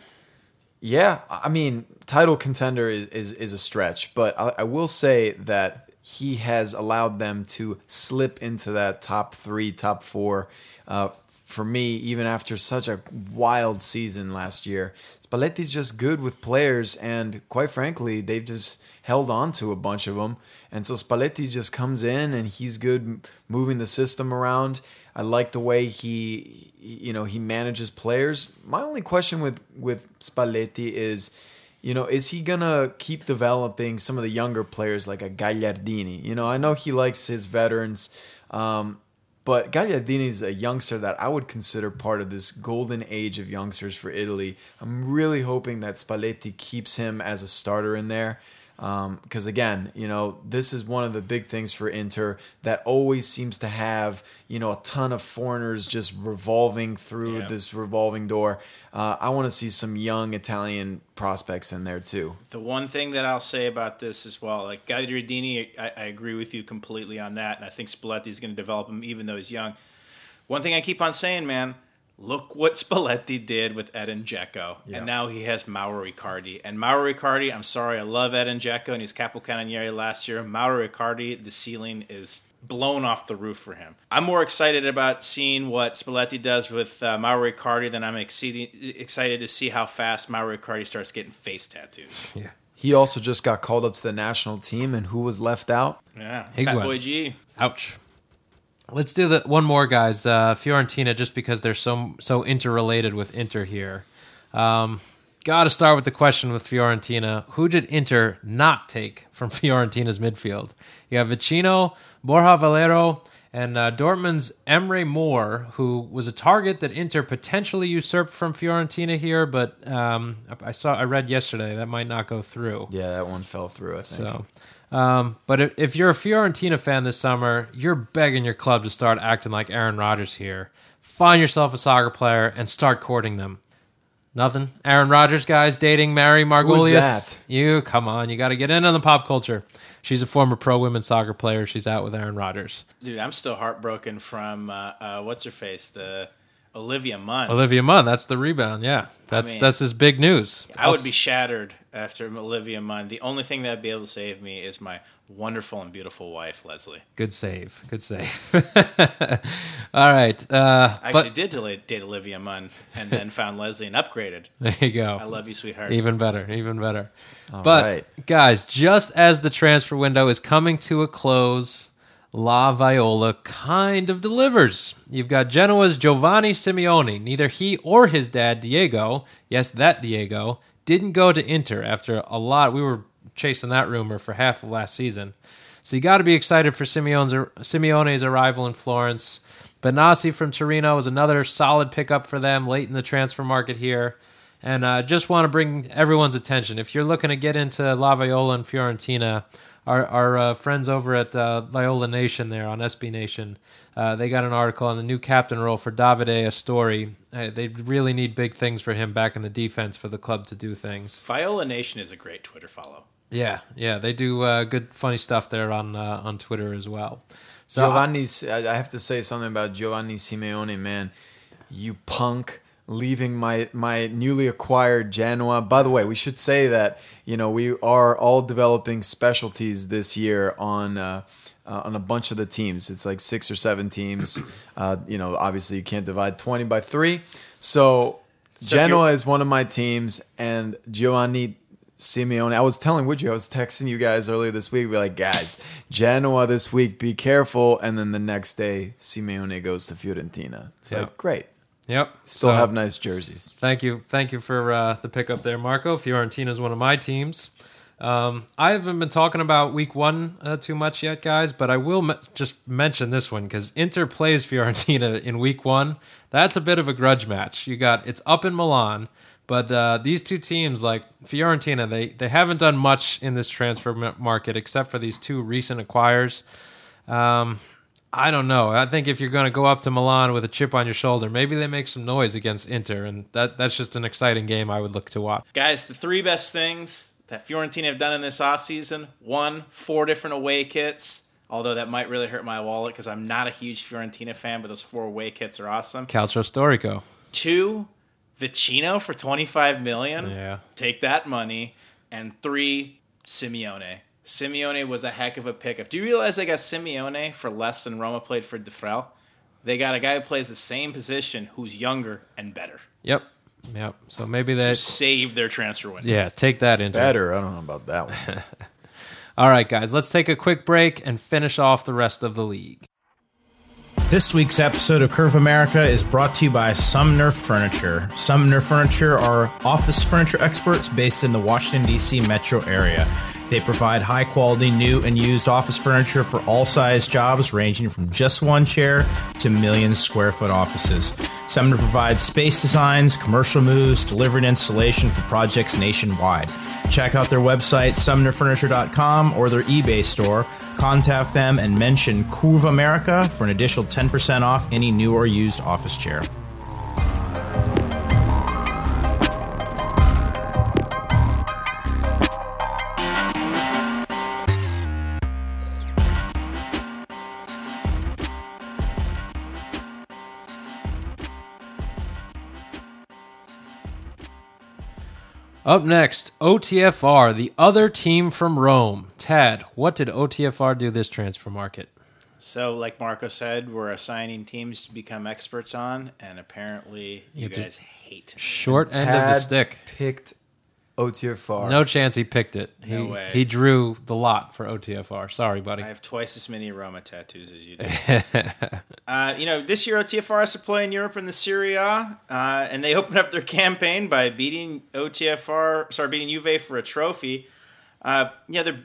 Yeah, I mean, title contender is a stretch, but I will say that he has allowed them to slip into that top three, top four. For me, even after such a wild season last year, Spalletti's just good with players, and quite frankly, they've just held on to a bunch of them. And so Spalletti just comes in, and he's good moving the system around. I like the way he manages players. My only question with Spalletti is, you know, is he going to keep developing some of the younger players like a Gagliardini? You know, I know he likes his veterans, but Gagliardini is a youngster that I would consider part of this golden age of youngsters for Italy. I'm really hoping that Spalletti keeps him as a starter in there. Because again, you know, this is one of the big things for Inter that always seems to have, you know, a ton of foreigners just revolving through this revolving door. I want to see some young Italian prospects in there too. The one thing that I'll say about this as well, like Gagliardini, I agree with you completely on that. And I think Spalletti's going to develop him even though he's young. One thing I keep on saying, man, look what Spalletti did with Edin Dzeko, and now he has Mauro Icardi. And Mauro Icardi, I'm sorry, I love Edin Dzeko, and he's capocannoniere last year. Mauro Icardi, the ceiling is blown off the roof for him. I'm more excited about seeing what Spalletti does with Mauro Icardi than I'm excited to see how fast Mauro Icardi starts getting face tattoos. Yeah. He also just got called up to the national team, and who was left out? Yeah, Fatboy G. Ouch. Let's do one more, guys. Fiorentina, just because they're so interrelated with Inter here. Got to start with the question with Fiorentina. Who did Inter not take from Fiorentina's midfield? You have Vecino, Borja Valero, and Dortmund's Emre Mor, who was a target that Inter potentially usurped from Fiorentina here, but I read yesterday that might not go through. Yeah, that one fell through, I think. So. But if you're a Fiorentina fan this summer, you're begging your club to start acting like Aaron Rodgers here. Find yourself a soccer player and start courting them. Nothing. Aaron Rodgers, guys, dating Mary Margulies. Who is that? You, come on, you got to get in on the pop culture. She's a former pro women's soccer player. She's out with Aaron Rodgers. Dude, I'm still heartbroken from, what's her face, the Olivia Munn. Olivia Munn, that's the rebound, yeah. That's his big news. I would be shattered after Olivia Munn. The only thing that would be able to save me is my wonderful and beautiful wife, Leslie. Good save. All right. I actually did date Olivia Munn and then found Leslie and upgraded. There you go. I love you, sweetheart. Even better. All right. Guys, just as the transfer window is coming to a close, La Viola kind of delivers. You've got Genoa's Giovanni Simeone. Neither he or his dad, Diego, yes, that Diego, didn't go to Inter after a lot. We were chasing that rumor for half of last season. So you got to be excited for Simeone's arrival in Florence. Benassi from Torino was another solid pickup for them late in the transfer market here. And I just want to bring everyone's attention. If you're looking to get into La Viola and Fiorentina, our friends over at Viola Nation there on SB Nation, they got an article on the new captain role for Davide Astori. They really need big things for him back in the defense for the club to do things. Viola Nation is a great Twitter follow. Yeah, they do good, funny stuff there on Twitter as well. So I have to say something about Giovanni Simeone, man. You punk, leaving my newly acquired Genoa. By the way, we should say that we are all developing specialties this year on a bunch of the teams. It's like 6 or 7 teams. Obviously you can't divide 20 by 3. So Genoa is one of my teams, and Giovanni Simeone. I was texting you guys earlier this week. We're like, guys, Genoa this week, be careful. And then the next day, Simeone goes to Fiorentina. It's like, great. Yep. Still have nice jerseys. Thank you for the pickup there, Marco. Fiorentina is one of my teams. I haven't been talking about week one too much yet, guys, but I will just mention this one because Inter plays Fiorentina in week one. That's a bit of a grudge match. It's up in Milan. But these two teams, like Fiorentina, they haven't done much in this transfer market except for these 2 recent acquires. I don't know. I think if you're going to go up to Milan with a chip on your shoulder, maybe they make some noise against Inter, and that's just an exciting game I would look to watch. Guys, the 3 best things that Fiorentina have done in this offseason, 4 different away kits, although that might really hurt my wallet because I'm not a huge Fiorentina fan, but those 4 away kits are awesome. Calcio Storico. 2... Vecino for $25 million. Yeah. Take that money. And 3, Simeone. Simeone was a heck of a pickup. Do you realize they got Simeone for less than Roma played for De Frel? They got a guy who plays the same position who's younger and better. Yep. So maybe they save their transfer window. Yeah, take that into better. I don't know about that one. All right, guys, let's take a quick break and finish off the rest of the league. This week's episode of Curve America is brought to you by Sumner Furniture. Sumner Furniture are office furniture experts based in the Washington, D.C. metro area. They provide high-quality new and used office furniture for all size jobs, ranging from just 1 chair to million square foot offices. Sumner provides space designs, commercial moves, delivery and installation for projects nationwide. Check out their website, sumnerfurniture.com, or their eBay store. Contact them and mention Curve America for an additional 10% off any new or used office chair. Up next, OTFR, the other team from Rome. Tad, what did OTFR do this transfer market? So, like Marco said, we're assigning teams to become experts on, and apparently you guys hate. Short end of the stick. Tad picked OTFR. No chance he picked it. No way. He drew the lot for OTFR. Sorry, buddy. I have twice as many Roma tattoos as you do. This year OTFR has to play in Europe in the Serie A, and they opened up their campaign by beating Juve for a trophy. Their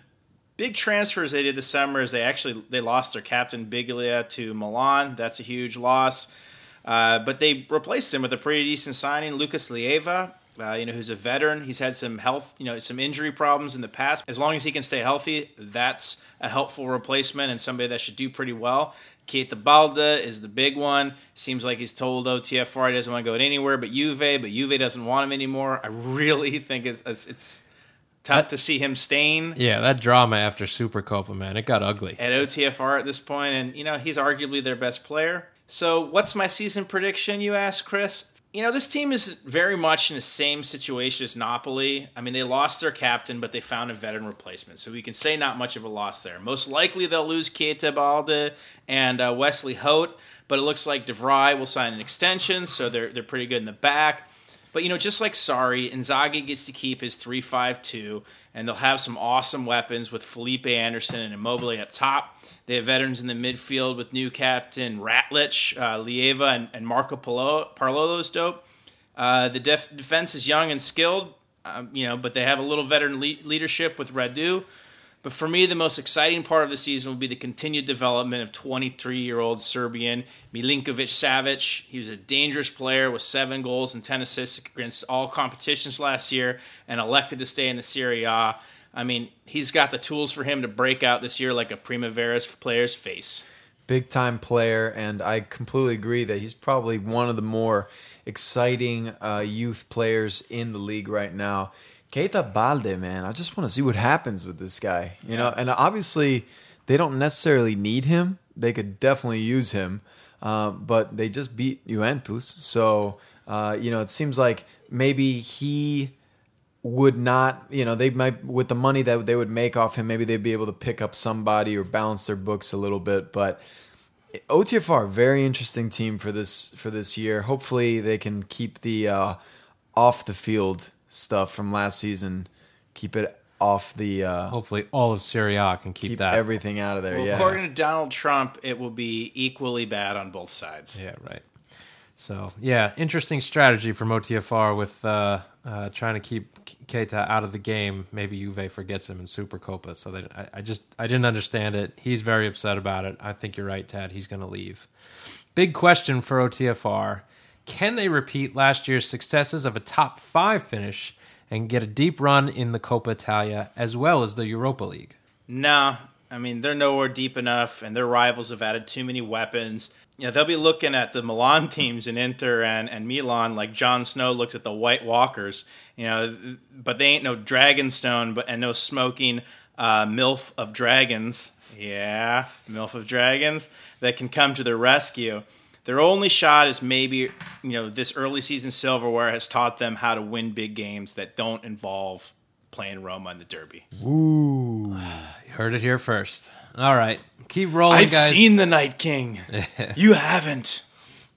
big transfers they did this summer is they lost their captain Biglia to Milan. That's a huge loss. But they replaced him with a pretty decent signing, Lucas Leiva. Who's a veteran. He's had some health, some injury problems in the past. As long as he can stay healthy, that's a helpful replacement and somebody that should do pretty well. Keita Balda is the big one. Seems like he's told OTFR he doesn't want to go anywhere but Juve doesn't want him anymore. I really think it's tough to see him staying. Yeah, that drama after Super Copa, man, it got ugly. At OTFR at this point, and, he's arguably their best player. So what's my season prediction, you ask, Chris? This team is very much in the same situation as Napoli. I mean, they lost their captain, but they found a veteran replacement. So we can say not much of a loss there. Most likely they'll lose Keita Balde and Wesley Hote, but it looks like De Vrij will sign an extension, so they're pretty good in the back. But, just like Sarri, Inzaghi gets to keep his 3-5-2, and they'll have some awesome weapons with Felipe Anderson and Immobile up top. They have veterans in the midfield with new captain Ratlich, Leiva, and Marco Parololo's dope. The defense is young and skilled, but they have a little veteran leadership with Radu. But for me, the most exciting part of the season will be the continued development of 23-year-old Serbian Milinkovic Savic. He was a dangerous player with 7 goals and 10 assists against all competitions last year and elected to stay in the Serie A. I mean, he's got the tools for him to break out this year like a Primavera's player's face. Big-time player, and I completely agree that he's probably one of the more exciting youth players in the league right now. Keita Balde, man, I just want to see what happens with this guy, you know. And obviously, they don't necessarily need him; they could definitely use him. But they just beat Juventus, so you know, it seems like maybe he would not, you know, they might, with the money that they would make off him, maybe they'd be able to pick up somebody or balance their books a little bit. But OTFR, very interesting team for this year. Hopefully, they can keep the off the field stuff from last season, keep it off the... hopefully all of Serie A can keep that. Everything out of there, well, yeah. According to Donald Trump, it will be equally bad on both sides. Yeah, right. So, yeah, interesting strategy from OTFR with trying to keep Keita out of the game. Maybe Juve forgets him in Super Copa. So I didn't understand it. He's very upset about it. I think you're right, Tad. He's going to leave. Big question for OTFR. Can they repeat last year's successes of a top 5 finish and get a deep run in the Coppa Italia as well as the Europa League? Nah. I mean, they're nowhere deep enough, and their rivals have added too many weapons. You know, they'll be looking at the Milan teams in Inter and Milan like Jon Snow looks at the White Walkers. You know, but they ain't no Dragonstone and no smoking MILF of Dragons. Yeah, MILF of Dragons that can come to their rescue. Their only shot is maybe, you know, this early season silverware has taught them how to win big games that don't involve playing Roma in the Derby. Ooh. You heard it here first. All right. Keep rolling, guys. I've seen the Night King. You haven't.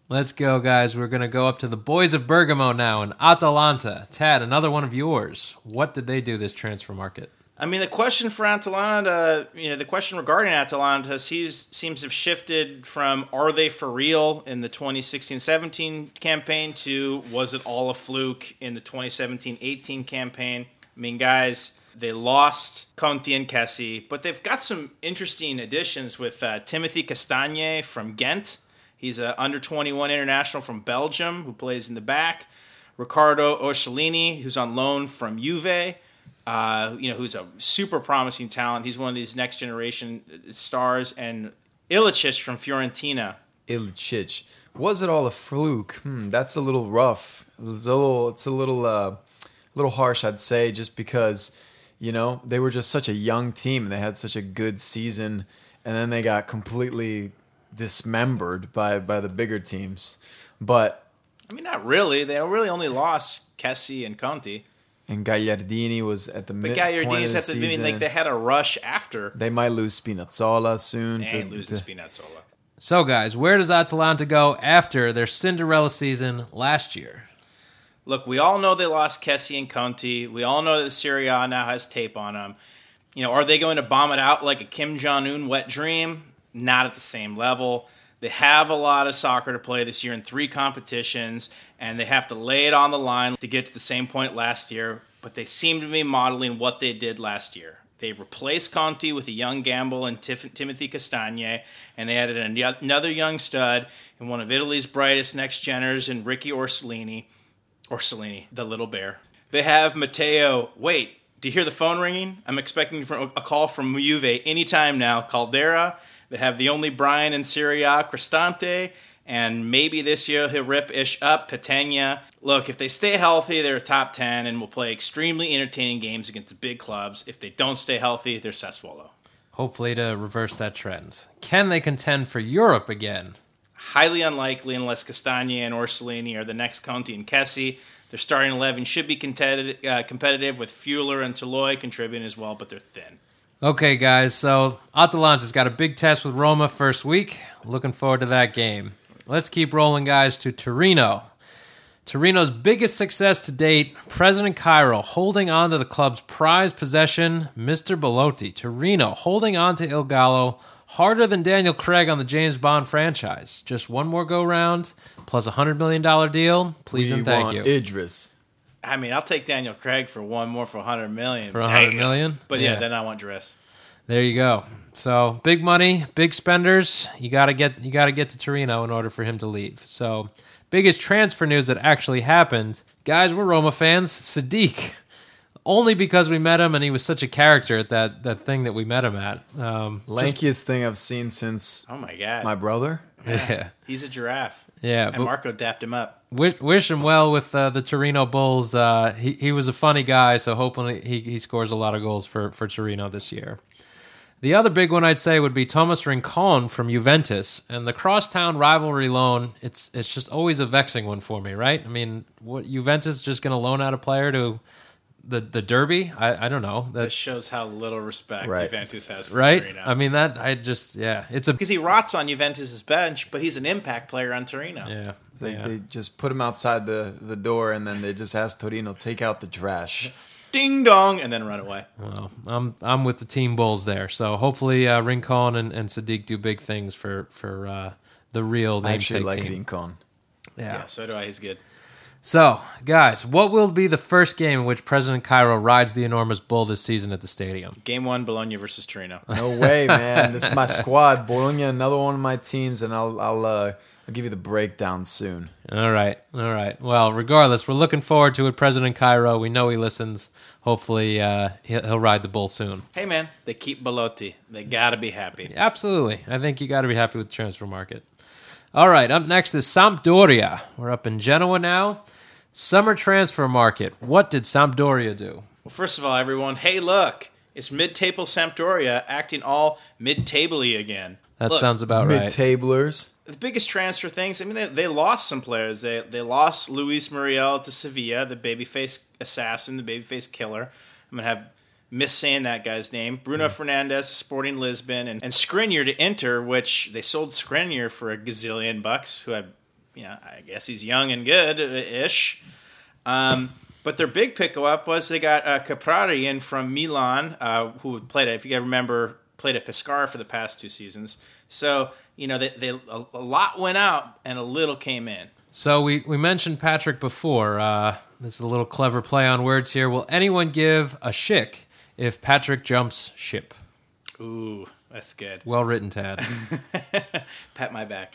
Let's go, guys. We're going to go up to the boys of Bergamo now in Atalanta. Tad, another one of yours. What did they do this transfer market? I mean, the question for Atalanta, you know, the question regarding Atalanta seems to have shifted from "Are they for real?" in the 2016-17 campaign to "Was it all a fluke?" in the 2017-18 campaign. I mean, guys, they lost Conti and Kessie, but they've got some interesting additions with Timothy Castagne from Ghent. He's an under-21 international from Belgium who plays in the back. Riccardo Orsolini, who's on loan from Juve. You know, who's a super promising talent. He's one of these next generation stars. And Ilicic from Fiorentina. Ilicic. Was it all a fluke? That's a little rough. It's a little harsh, I'd say, just because, you know, they were just such a young team. They had such a good season. And then they got completely dismembered by the bigger teams. But... I mean, not really. They really only lost Kessie and Conti. And Gagliardini was at the midpoint of the season. I mean, like they had a rush after. They might lose Spinazzola soon. They ain't losing Spinazzola. So, guys, where does Atalanta go after their Cinderella season last year? Look, we all know they lost Kessie and Conti. We all know that the Serie A now has tape on them. You know, are they going to bomb it out like a Kim Jong-un wet dream? Not at the same level. They have a lot of soccer to play this year in 3 competitions, and they have to lay it on the line to get to the same point last year, but they seem to be modeling what they did last year. They replaced Conti with a young Gamble and Timothy Castagne, and they added another young stud and one of Italy's brightest next-geners in Ricky Orsolini, the little bear. They have Matteo. Wait, do you hear the phone ringing? I'm expecting a call from Juve anytime now. Caldera. They have the only Brian in Serie A, Cristante, and maybe this year he'll rip-ish up Petagna. Look, if they stay healthy, they're top 10 and will play extremely entertaining games against the big clubs. If they don't stay healthy, they're Sassuolo. Hopefully to reverse that trend. Can they contend for Europe again? Highly unlikely unless Castagne and Orsolini are the next Conti and Kessie. Their starting 11 should be competitive with Fuller and Toloi contributing as well, but they're thin. Okay, guys, so Atalanta's got a big test with Roma first week. Looking forward to that game. Let's keep rolling, guys, to Torino. Torino's biggest success to date, President Cairo holding on to the club's prized possession, Mr. Belotti. Torino holding on to Il Gallo harder than Daniel Craig on the James Bond franchise. Just one more go-round, plus a $100 million deal. Please and thank you. Idris. I mean, I'll take Daniel Craig for one more for $100 million. For $100 million? But yeah, then I want Dress. There you go. So big money, big spenders. You got to get to Torino in order for him to leave. So biggest transfer news that actually happened, guys. We're Roma fans. Sadiq, only because we met him and he was such a character at that thing that we met him at. Lankiest thing I've seen since. Oh my god, my brother. Yeah, he's a giraffe. Yeah, and Marco dapped him up. Wish him well with the Torino Bulls. He was a funny guy, so hopefully he scores a lot of goals for Torino this year. The other big one I'd say would be Thomas Rincon from Juventus, and the crosstown rivalry loan. It's just always a vexing one for me, right? I mean, what, Juventus is just going to loan out a player to the Derby? I don't know. That shows how little respect Juventus has for Torino. I mean, because he rots on Juventus's bench, but he's an impact player on Torino. Yeah. They just put him outside the door, and then they just ask Torino, take out the trash. Ding dong, and then run away. Well, I'm with the team Bulls there, so hopefully Rincon and Sadiq do big things for the real namesake team. I actually like Rincon. Yeah, so do I. He's good. So, guys, what will be the first game in which President Cairo rides the enormous bull this season at the stadium? Game 1, Bologna versus Torino. No way, man. This is my squad. Bologna, another one of my teams, and I'll give you the breakdown soon. All right. Well, regardless, we're looking forward to it, President Cairo. We know he listens. Hopefully, he'll ride the bull soon. Hey, man, they keep Belotti. They got to be happy. Absolutely. I think you got to be happy with the transfer market. All right, up next is Sampdoria. We're up in Genoa now. Summer transfer market. What did Sampdoria do? Well, first of all, everyone, hey, look. It's mid-table Sampdoria acting all mid-table-y again. That sounds about right. Mid-tablers. The biggest transfer things, I mean, they lost some players. They lost Luis Muriel to Sevilla, the babyface assassin, the babyface killer. I'm going to have miss saying that guy's name. Bruno Fernandes to Sporting Lisbon, and Skriniar to Inter, which they sold Skriniar for a gazillion bucks, who I guess he's young and good-ish. But their big pick-up was they got Caprari in from Milan, who played at Pescara for the past two seasons. So... You know, a lot went out and a little came in. So we mentioned Patrick before. This is a little clever play on words here. Will anyone give a Schick if Patrick jumps ship? Ooh, that's good. Well written, Tad. Pat my back.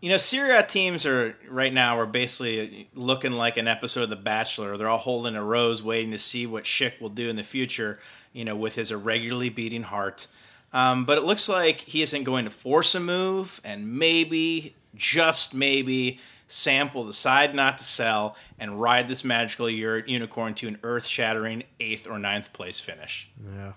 You know, Serie A teams right now are basically looking like an episode of The Bachelor. They're all holding a rose waiting to see what Schick will do in the future, you know, with his irregularly beating heart. But it looks like he isn't going to force a move and maybe, just maybe, Samp will decide not to sell and ride this magical unicorn to an earth-shattering 8th or 9th place finish. Yeah.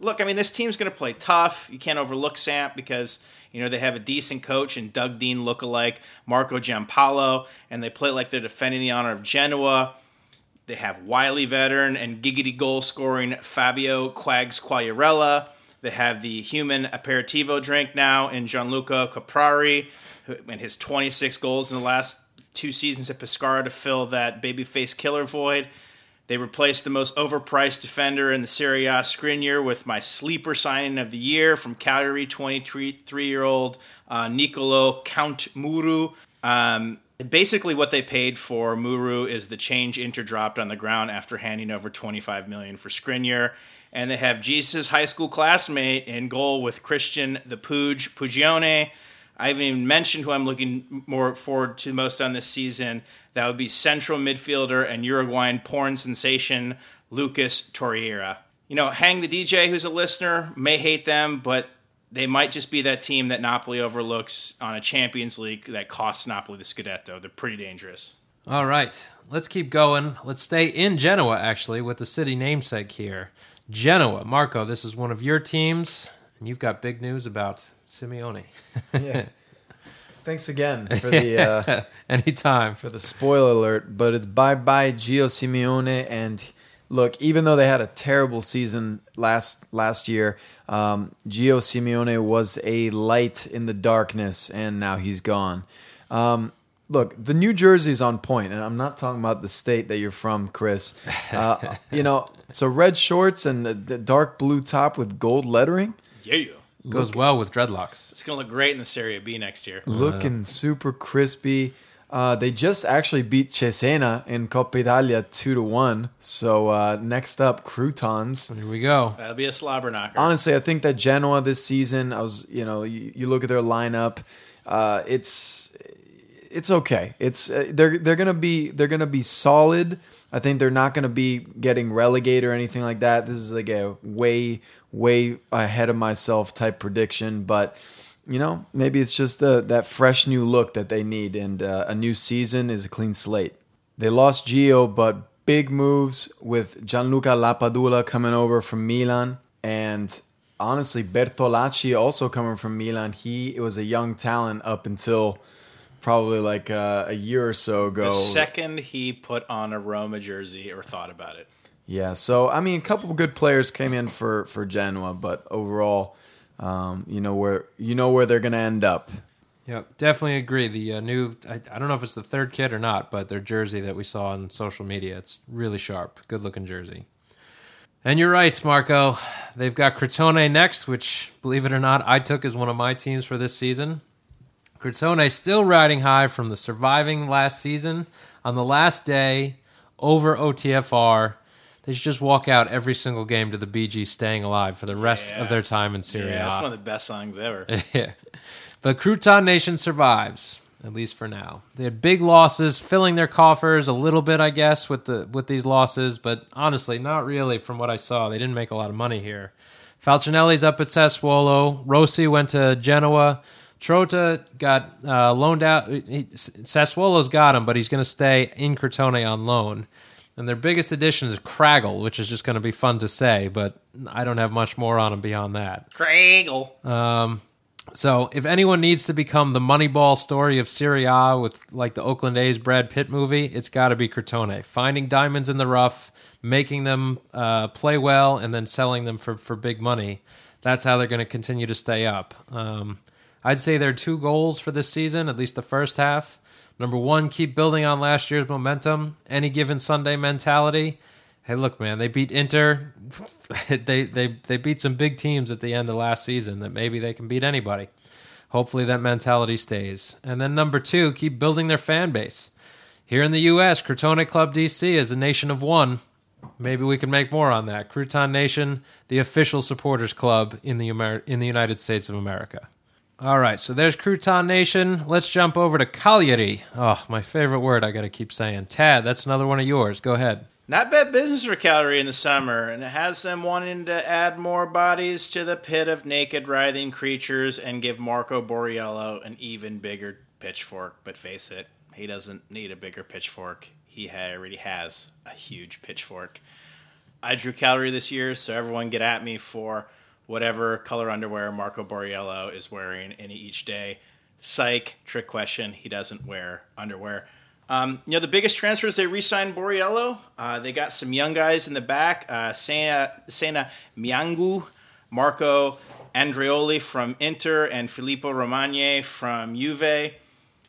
Look, I mean, this team's going to play tough. You can't overlook Samp because, you know, they have a decent coach and Doug Dean lookalike Marco Giampaolo, and they play like they're defending the honor of Genoa. They have wily veteran and giggity goal-scoring Fabio Quags Quagliarella. They have the human aperitivo drink now in Gianluca Caprari and his 26 goals in the last two seasons at Pescara to fill that babyface killer void. They replaced the most overpriced defender in the Serie A, Skriniar, with my sleeper signing of the year from Cagliari, 23-year-old Nicolò Count Muru. Basically what they paid for Muru is the change Inter dropped on the ground after handing over $25 million for Skriniar. And they have Jesus' high school classmate in goal with Christian the Puig Pugione. I haven't even mentioned who I'm looking more forward to most on this season. That would be central midfielder and Uruguayan porn sensation Lucas Torreira. You know, Hang the DJ, who's a listener, may hate them, but they might just be that team that Napoli overlooks on a Champions League that costs Napoli the Scudetto. They're pretty dangerous. All right, let's keep going. Let's stay in Genoa, actually, with the city namesake here. Genoa. Marco, this is one of your teams, and you've got big news about Simeone. Yeah. Thanks again for the... Anytime. For the spoiler alert, but it's bye-bye Gio Simeone, and look, even though they had a terrible season last year, Gio Simeone was a light in the darkness, and now he's gone. Look, the new jersey's on point, and I'm not talking about the state that you're from, Chris. You know... So red shorts and the dark blue top with gold lettering? Yeah. Goes well with dreadlocks. It's going to look great in the Serie B next year. Looking super crispy. They just actually beat Cesena in Coppa Italia 2-1. So next up, croutons. Here we go. That'll be a slobber knocker. Honestly, I think that Genoa this season, you look at their lineup, it's okay. It's they're gonna be solid. I think they're not gonna be getting relegated or anything like that. This is like a way ahead of myself type prediction, but. You know, maybe it's just that fresh new look that they need, and a new season is a clean slate. They lost Gio, but big moves with Gianluca Lapadula coming over from Milan, and honestly, Bertolacci also coming from Milan. It was a young talent up until probably like a year or so ago. The second he put on a Roma jersey or thought about it. Yeah, so, I mean, a couple of good players came in for Genoa, but overall... you know where they're gonna end up. Yep, definitely agree. The I don't know if it's the third kid or not, but their jersey that we saw on social media, it's really sharp, good looking jersey. And you're right, Marco. They've got Crotone next, which, believe it or not, I took as one of my teams for this season. Crotone still riding high from the surviving last season. On the last day over OTFR, they should just walk out every single game to the BG staying alive for the rest of their time in Serie A. Yeah, that's one of the best songs ever. Yeah. But Crouton Nation survives, at least for now. They had big losses, filling their coffers a little bit, I guess, with these losses, but honestly, not really from what I saw. They didn't make a lot of money here. Falcinelli's up at Sassuolo. Rossi went to Genoa. Trotta got loaned out. Sassuolo's got him, but he's going to stay in Crotone on loan. And their biggest addition is Craggle, which is just going to be fun to say, but I don't have much more on him beyond that. Craggle. So if anyone needs to become the Moneyball story of Serie A with like the Oakland A's Brad Pitt movie, it's got to be Crotone. Finding diamonds in the rough, making them play well, and then selling them for big money. That's how they're going to continue to stay up. I'd say there are two goals for this season, at least the first half. Number one, keep building on last year's momentum. Any given Sunday mentality. Hey, look, man, they beat Inter. They beat some big teams at the end of last season that maybe they can beat anybody. Hopefully that mentality stays. And then number two, keep building their fan base. Here in the U.S., Crotone Club D.C. is a nation of one. Maybe we can make more on that. Crouton Nation, the official supporters club in the United States of America. All right, so there's Crouton Nation. Let's jump over to Cagliari. Oh, my favorite word I got to keep saying. Tad, that's another one of yours. Go ahead. Not bad business for Cagliari in the summer, and it has them wanting to add more bodies to the pit of naked, writhing creatures and give Marco Borriello an even bigger pitchfork. But face it, he doesn't need a bigger pitchfork. He already has a huge pitchfork. I drew Cagliari this year, so everyone get at me for... whatever color underwear Marco Borriello is wearing in each day. Psych, trick question, he doesn't wear underwear. The biggest transfers, they re-signed Borriello. They got some young guys in the back. Sena Miangu, Marco Andreoli from Inter, and Filippo Romagne from Juve.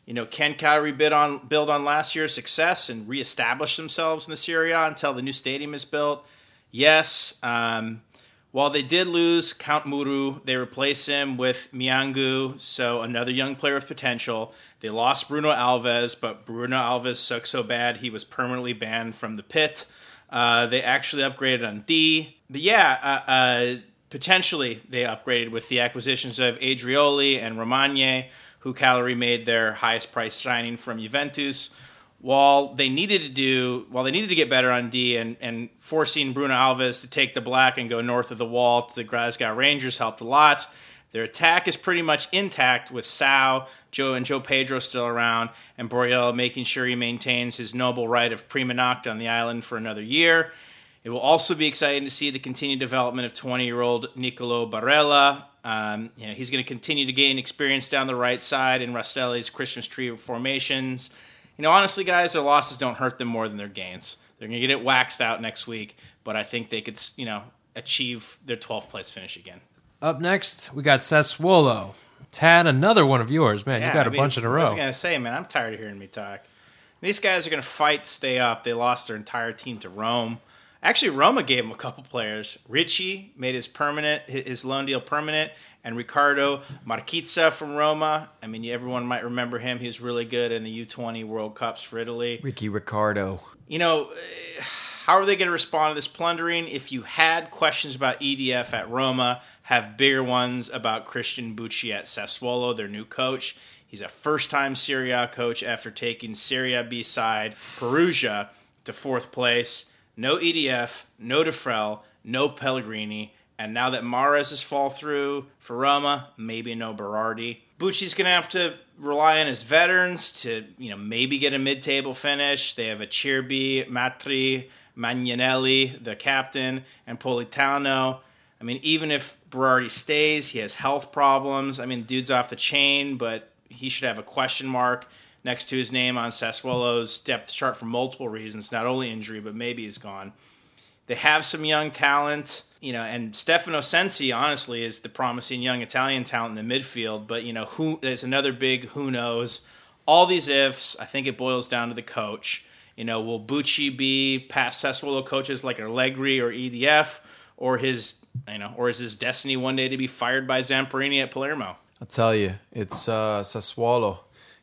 You know, can Cagliari build on last year's success and reestablish themselves in the Serie A until the new stadium is built? Yes. While they did lose Count Muru, they replaced him with Miangu, so another young player with potential. They lost Bruno Alves, but Bruno Alves sucked so bad he was permanently banned from the pit. They actually upgraded on D. But potentially they upgraded with the acquisitions of Adrioli and Romagne, who Cagliari made their highest price signing from Juventus. While they needed to get better on D and forcing Bruno Alves to take the black and go north of the wall to the Glasgow Rangers helped a lot. Their attack is pretty much intact with Sao, Joe Pedro still around, and Borriello making sure he maintains his noble right of prima nocta on the island for another year. It will also be exciting to see the continued development of 20-year-old Nicolò Barella. He's going to continue to gain experience down the right side in Rastelli's Christmas tree formations. You know, honestly, guys, their losses don't hurt them more than their gains. They're going to get it waxed out next week, but I think they could, achieve their 12th place finish again. Up next, we got Sassuolo. Tad, another one of yours. Man, yeah, you got a bunch in a row. I was going to say, man, I'm tired of hearing me talk. These guys are going to fight to stay up. They lost their entire team to Rome. Actually, Roma gave them a couple players. Ricci made his loan deal permanent, and Ricardo Marchizza from Roma. I mean, everyone might remember him. He was really good in the U20 World Cups for Italy. Ricky Ricardo. You know, how are they going to respond to this plundering? If you had questions about EDF at Roma, have bigger ones about Christian Bucci at Sassuolo, their new coach. He's a first-time Serie A coach after taking Serie A B side Perugia to fourth place. No EDF, no De Frel, no Pellegrini. And now that Mahrez's fall through for Roma, maybe no Berardi. Bucci's going to have to rely on his veterans to, you know, maybe get a mid-table finish. They have Acerbi, Matri, Magnanelli, the captain, and Politano. I mean, even if Berardi stays, he has health problems. I mean, dude's off the chain, but he should have a question mark next to his name on Sassuolo's depth chart for multiple reasons, not only injury, but maybe he's gone. They have some young talent, you know, and Stefano Sensi, honestly, is the promising young Italian talent in the midfield. But, you know, who there's another big who knows. All these ifs, I think it boils down to the coach. You know, will Bucci be past Sassuolo coaches like Allegri or EDF, or his, you know, or is his destiny one day to be fired by Zamperini at Palermo? I'll tell you, it's Sassuolo.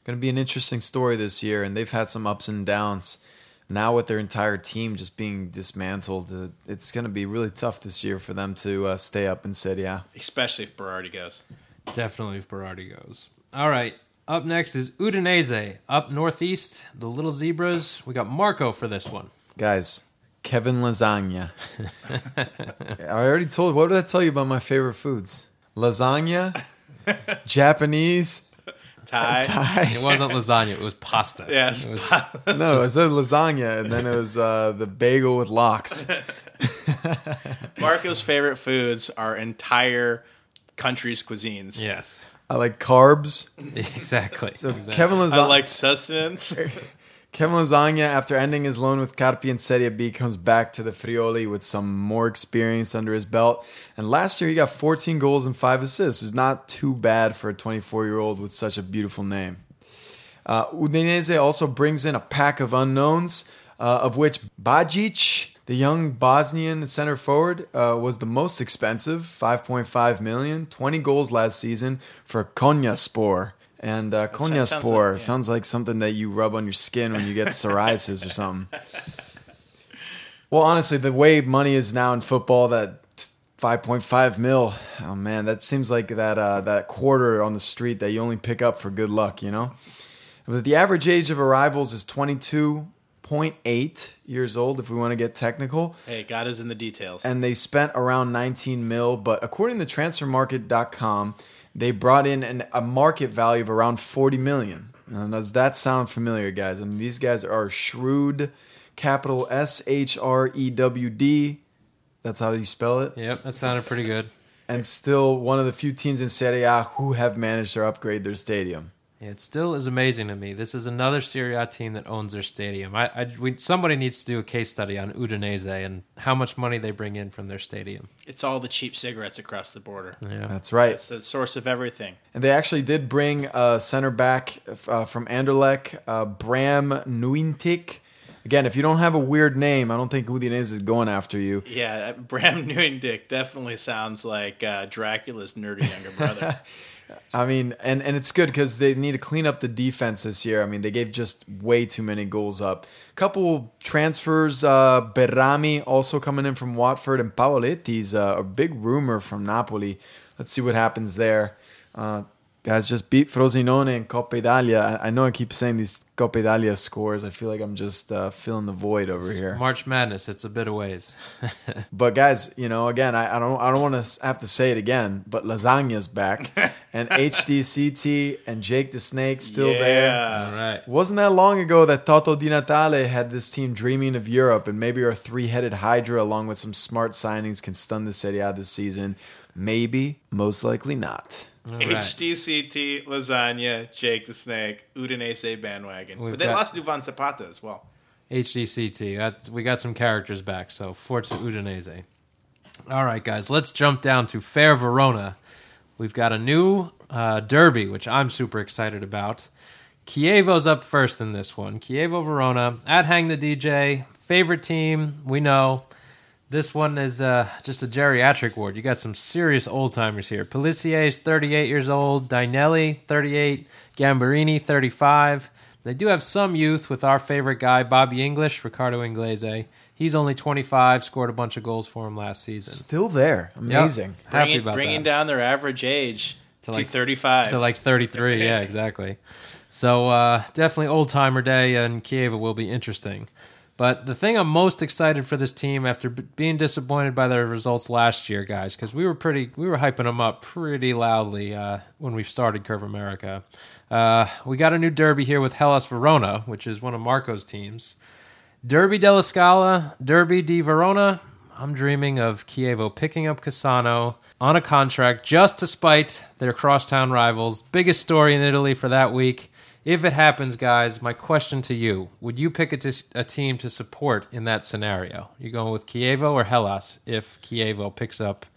Going to be an interesting story this year, and they've had some ups and downs. Now with their entire team just being dismantled, it's going to be really tough this year for them to stay up in Serie A. Especially if Berardi goes. Definitely if Berardi goes. All right, up next is Udinese. Up northeast, the Little Zebras. We got Marco for this one. Guys, Kevin Lasagna. I already told you. What did I tell you about my favorite foods? Lasagna. Japanese Thai. It wasn't lasagna, it was pasta. Yes, I said lasagna, and then it was the bagel with lox. Marco's favorite foods are entire countries' cuisines. Yes, I like carbs. Exactly. So exactly. Kevin Lasagna. I like sustenance. Kevin Lasagna, after ending his loan with Carpi in Serie B, comes back to the Friuli with some more experience under his belt. And last year, he got 14 goals and 5 assists. It's not too bad for a 24-year-old with such a beautiful name. Udinese also brings in a pack of unknowns, of which Bajic, the young Bosnian center forward, was the most expensive, 5.5 million, 20 goals last season for Konyaspor. And Konyaspor sounds like something that you rub on your skin when you get psoriasis or something. Well, honestly, the way money is now in football, that 5.5 mil, oh man, that seems like that quarter on the street that you only pick up for good luck, you know? But the average age of arrivals is 22.8 years old, if we want to get technical. Hey, God is in the details. And they spent around 19 mil, but according to transfermarket.com, they brought in a market value of around 40 million. And does that sound familiar, guys? I mean, these guys are shrewd, capital SHREWD. That's how you spell it. Yep, that sounded pretty good. And still one of the few teams in Serie A who have managed to upgrade their stadium. Yeah, it still is amazing to me. This is another Serie A team that owns their stadium. Somebody needs to do a case study on Udinese and how much money they bring in from their stadium. It's all the cheap cigarettes across the border. Yeah, that's right. It's the source of everything. And they actually did bring a center back from Anderlecht, Bram Nuintic. Again, if you don't have a weird name, I don't think Udinese is going after you. Yeah, Bram Nuintic definitely sounds like Dracula's nerdy younger brother. I mean, and it's good because they need to clean up the defense this year. I mean, they gave just way too many goals up. A couple transfers, Berami also coming in from Watford, and Paoletti's a big rumor from Napoli. Let's see what happens there. Guys, just beat Frosinone in Coppa Italia. I know I keep saying these Coppa Italia scores. I feel like I'm just filling the void over here. March Madness. It's a bit of ways. But guys, you know, again, I don't want to have to say it again, but Lasagna's back. And HDCT and Jake the Snake still there. All right. Wasn't that long ago that Toto Di Natale had this team dreaming of Europe, and maybe our three-headed Hydra along with some smart signings can stun the Serie A this season. Maybe, most likely not. Right. HDCT, Lasagna, Jake the Snake, Udinese bandwagon. But they lost Duvan Zapata as well. HDCT. We got some characters back, so Forza Udinese. All right, guys, let's jump down to Fair Verona. We've got a new derby, which I'm super excited about. Chievo's up first in this one. Chievo Verona, at Hang the DJ, favorite team, we know. This one is just a geriatric ward. You got some serious old-timers here. Pelissier is 38 years old. Dinelli, 38. Gamberini, 35. They do have some youth with our favorite guy, Bobby English, Ricardo Inglese. He's only 25, scored a bunch of goals for him last season. Still there. Amazing. Yep. Happy about that. Bringing down their average age to like 35. To like 33, yeah, exactly. So definitely old-timer day in Kiev will be interesting. But the thing I'm most excited for this team after being disappointed by their results last year, guys, because we were hyping them up pretty loudly when we started Curve America. We got a new derby here with Hellas Verona, which is one of Marco's teams. Derby della Scala, Derby di Verona. I'm dreaming of Chievo picking up Cassano on a contract just to spite their crosstown rivals. Biggest story in Italy for that week. If it happens, guys, my question to you, would you pick a team to support in that scenario? You going with Chievo or Hellas if Chievo picks up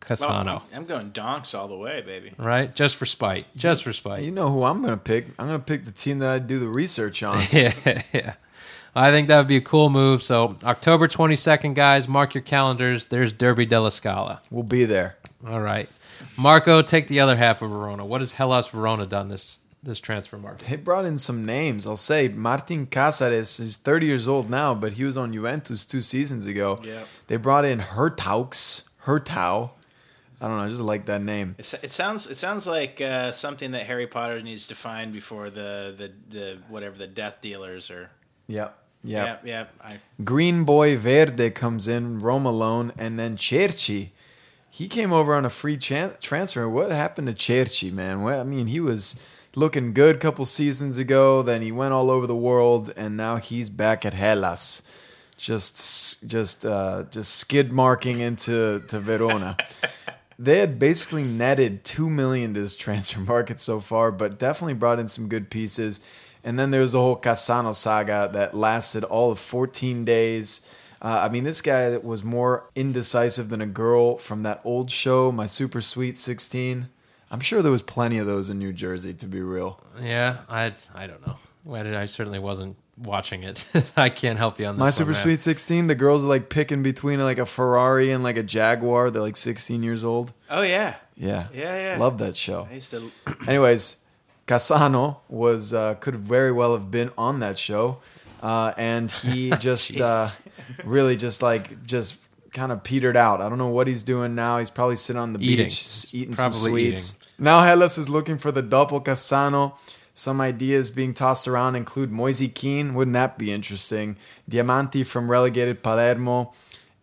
Cassano? Well, I'm going Donks all the way, baby. Right? Just for spite. Just for spite. You know who I'm going to pick. I'm going to pick the team that I do the research on. Yeah. I think that would be a cool move. So October 22nd, guys, mark your calendars. There's Derby della Scala. We'll be there. All right. Marco, take the other half of Verona. What has Hellas Verona done this transfer market? They brought in some names. I'll say Martin Cáceres is 30 years old now, but he was on Juventus 2 seasons ago. Yep. They brought in Hertau. I don't know. I just like that name. It sounds like something that Harry Potter needs to find before the whatever the Death Dealers are. Yep. Green Boy Verde comes in, Roma loan, and then Cerci. He came over on a free transfer. What happened to Cerci, man? Well, I mean, he was looking good a couple seasons ago, then he went all over the world, and now he's back at Hellas, just skid marking into Verona. They had basically netted $2 million this transfer market so far, but definitely brought in some good pieces. And then there was the whole Cassano saga that lasted all of 14 days. I mean, this guy was more indecisive than a girl from that old show, My Super Sweet 16. I'm sure there was plenty of those in New Jersey, to be real. Yeah, I don't know. I certainly wasn't watching it. I can't help you on this My one, Super man. Sweet 16, the girls are like picking between like a Ferrari and like a Jaguar. They're like 16 years old. Oh, yeah. Yeah. Love that show. I used to... Anyways, Cassano was could very well have been on that show. And he just really just kind of petered out. I don't know what he's doing now. He's probably sitting on the beach eating some sweets. Now Hellas is looking for the doppel Cassano. Some ideas being tossed around include Moise Kean. Wouldn't that be interesting? Diamanti from relegated Palermo.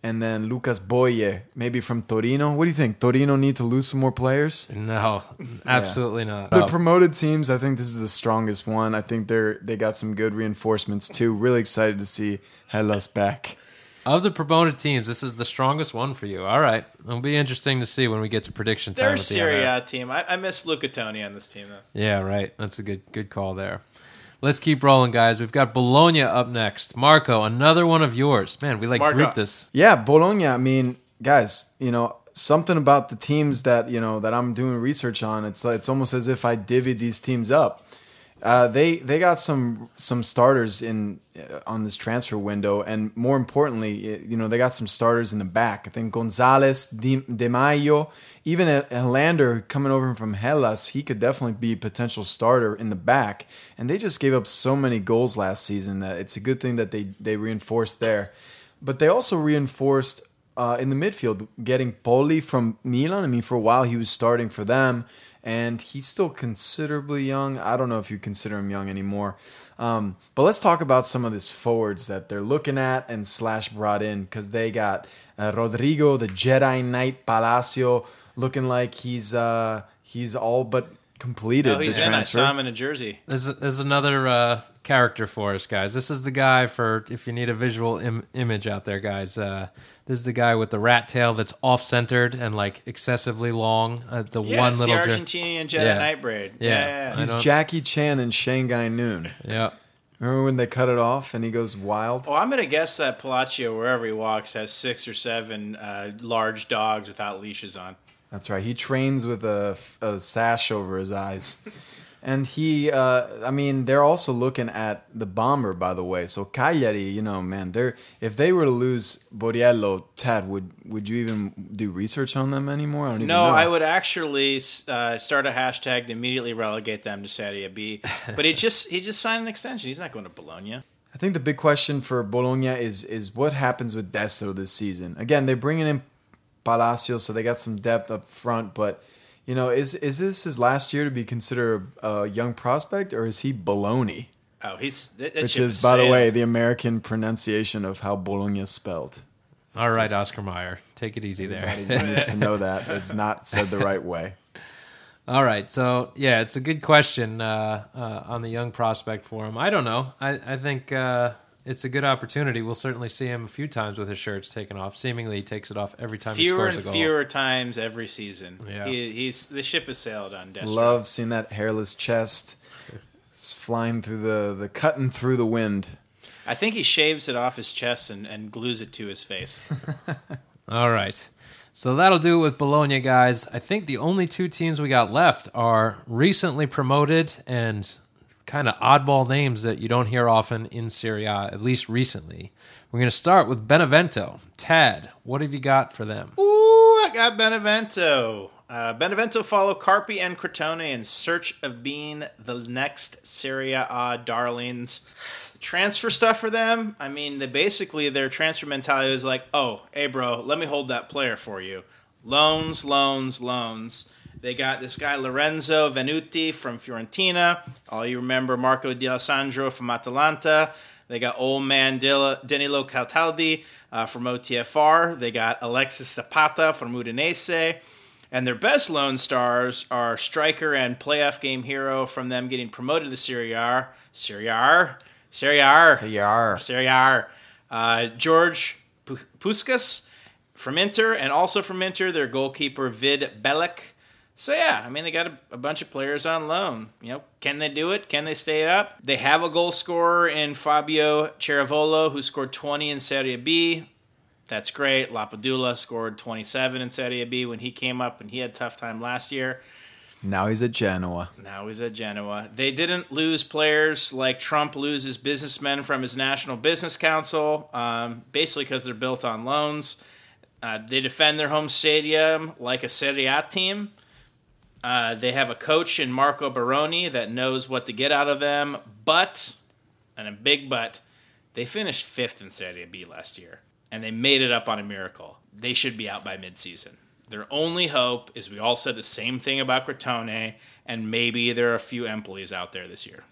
And then Lucas Boye, maybe from Torino. What do you think? Torino need to lose some more players? No, absolutely not. The promoted teams, I think this is the strongest one. I think they got some good reinforcements too. Really excited to see Hellas back. Of the promoted teams, this is the strongest one for you. All right. It'll be interesting to see when we get to prediction time. They're a Serie A team. I miss Luca Toni on this team, though. Yeah, right. That's a good call there. Let's keep rolling, guys. We've got Bologna up next. Marco, another one of yours. Man, we grouped this. Yeah, Bologna. I mean, guys, you know, something about the teams that, you know, that I'm doing research on, it's almost as if I divvied these teams up. They got some starters in on this transfer window, and more importantly, you know, they got some starters in the back. I think Gonzalez, De Maio, even a Lander coming over from Hellas, he could definitely be a potential starter in the back. And they just gave up so many goals last season that it's a good thing that they reinforced there. But they also reinforced in the midfield, getting Poli from Milan. I mean, for a while he was starting for them. And he's still considerably young. I don't know if you consider him young anymore. But let's talk about some of these forwards that they're looking at and / brought in, because they got Rodrigo, the Jedi Knight Palacio, looking like he's all but completed the transfer. I saw him in a jersey. There's another character for us, guys. This is the guy for, if you need a visual image out there, guys. This is the guy with the rat tail that's off-centered and like excessively long. One little... the Argentinian Jedi Knight braid. Yeah. He's Jackie Chan in Shanghai Noon. Yeah. Remember when they cut it off and he goes wild? Oh, I'm going to guess that Palacio, wherever he walks, has 6 or 7 large dogs without leashes on. That's right. He trains with a sash over his eyes. And he, I mean, they're also looking at the bomber, by the way. So Cagliari, you know, man, they're, if they were to lose Borriello, Tad, would you even do research on them anymore? I don't even know. No, I would actually start a hashtag to immediately relegate them to Serie B. But he just signed an extension. He's not going to Bologna. I think the big question for Bologna is what happens with Destro this season. Again, they're bringing in Palacio, so they got some depth up front, but... You know, is this his last year to be considered a young prospect, or is he baloney? Oh, which is, by the way, the American pronunciation of how Bologna is spelled. It's all right, Oscar Mayer, take it easy there. Everybody needs to know that it's not said the right way. All right, so yeah, it's a good question on the young prospect for him. I don't know. I think it's a good opportunity. We'll certainly see him a few times with his shirts taken off. Seemingly, he takes it off every time he scores a goal. Fewer times every season. Yeah. He's the ship has sailed on Destro. Love seeing that hairless chest flying through the cutting through the wind. I think he shaves it off his chest and glues it to his face. All right. So that'll do it with Bologna, guys. I think the only two teams we got left are recently promoted and... kind of oddball names that you don't hear often in Serie A, at least recently. We're going to start with Benevento. Tad, what have you got for them? Ooh, I got Benevento. Benevento follow Carpi and Crotone in search of being the next Serie A darlings. The transfer stuff for them, I mean, their transfer mentality is like, oh, hey, bro, let me hold that player for you. Loans, loans, loans. They got this guy, Lorenzo Venuti from Fiorentina. Oh, you remember Marco Di Alessandro from Atalanta. They got old man Danilo Cataldi from OTFR. They got Alexis Zapata from Udinese. And their best loan stars are striker and playoff game hero from them getting promoted to the Serie A. George Puskas from Inter. And also from Inter, their goalkeeper, Vid Belek. So, yeah, I mean, they got a bunch of players on loan. You know, can they do it? Can they stay up? They have a goal scorer in Fabio Cherivolo, who scored 20 in Serie B. That's great. Lapadula scored 27 in Serie B when he came up, and he had a tough time last year. Now he's at Genoa. They didn't lose players like Trump loses businessmen from his National Business Council, basically because they're built on loans. They defend their home stadium like a Serie A team. They have a coach in Marco Baroni that knows what to get out of them, but, and a big but, they finished 5th in Serie B last year, and they made it up on a miracle. They should be out by midseason. Their only hope is we all said the same thing about Crotone, and maybe there are a few Empoli's out there this year.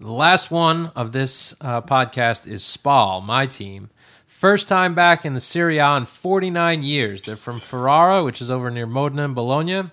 The last one of this podcast is Spal, my team. First time back in the Serie A in 49 years. They're from Ferrara, which is over near Modena and Bologna.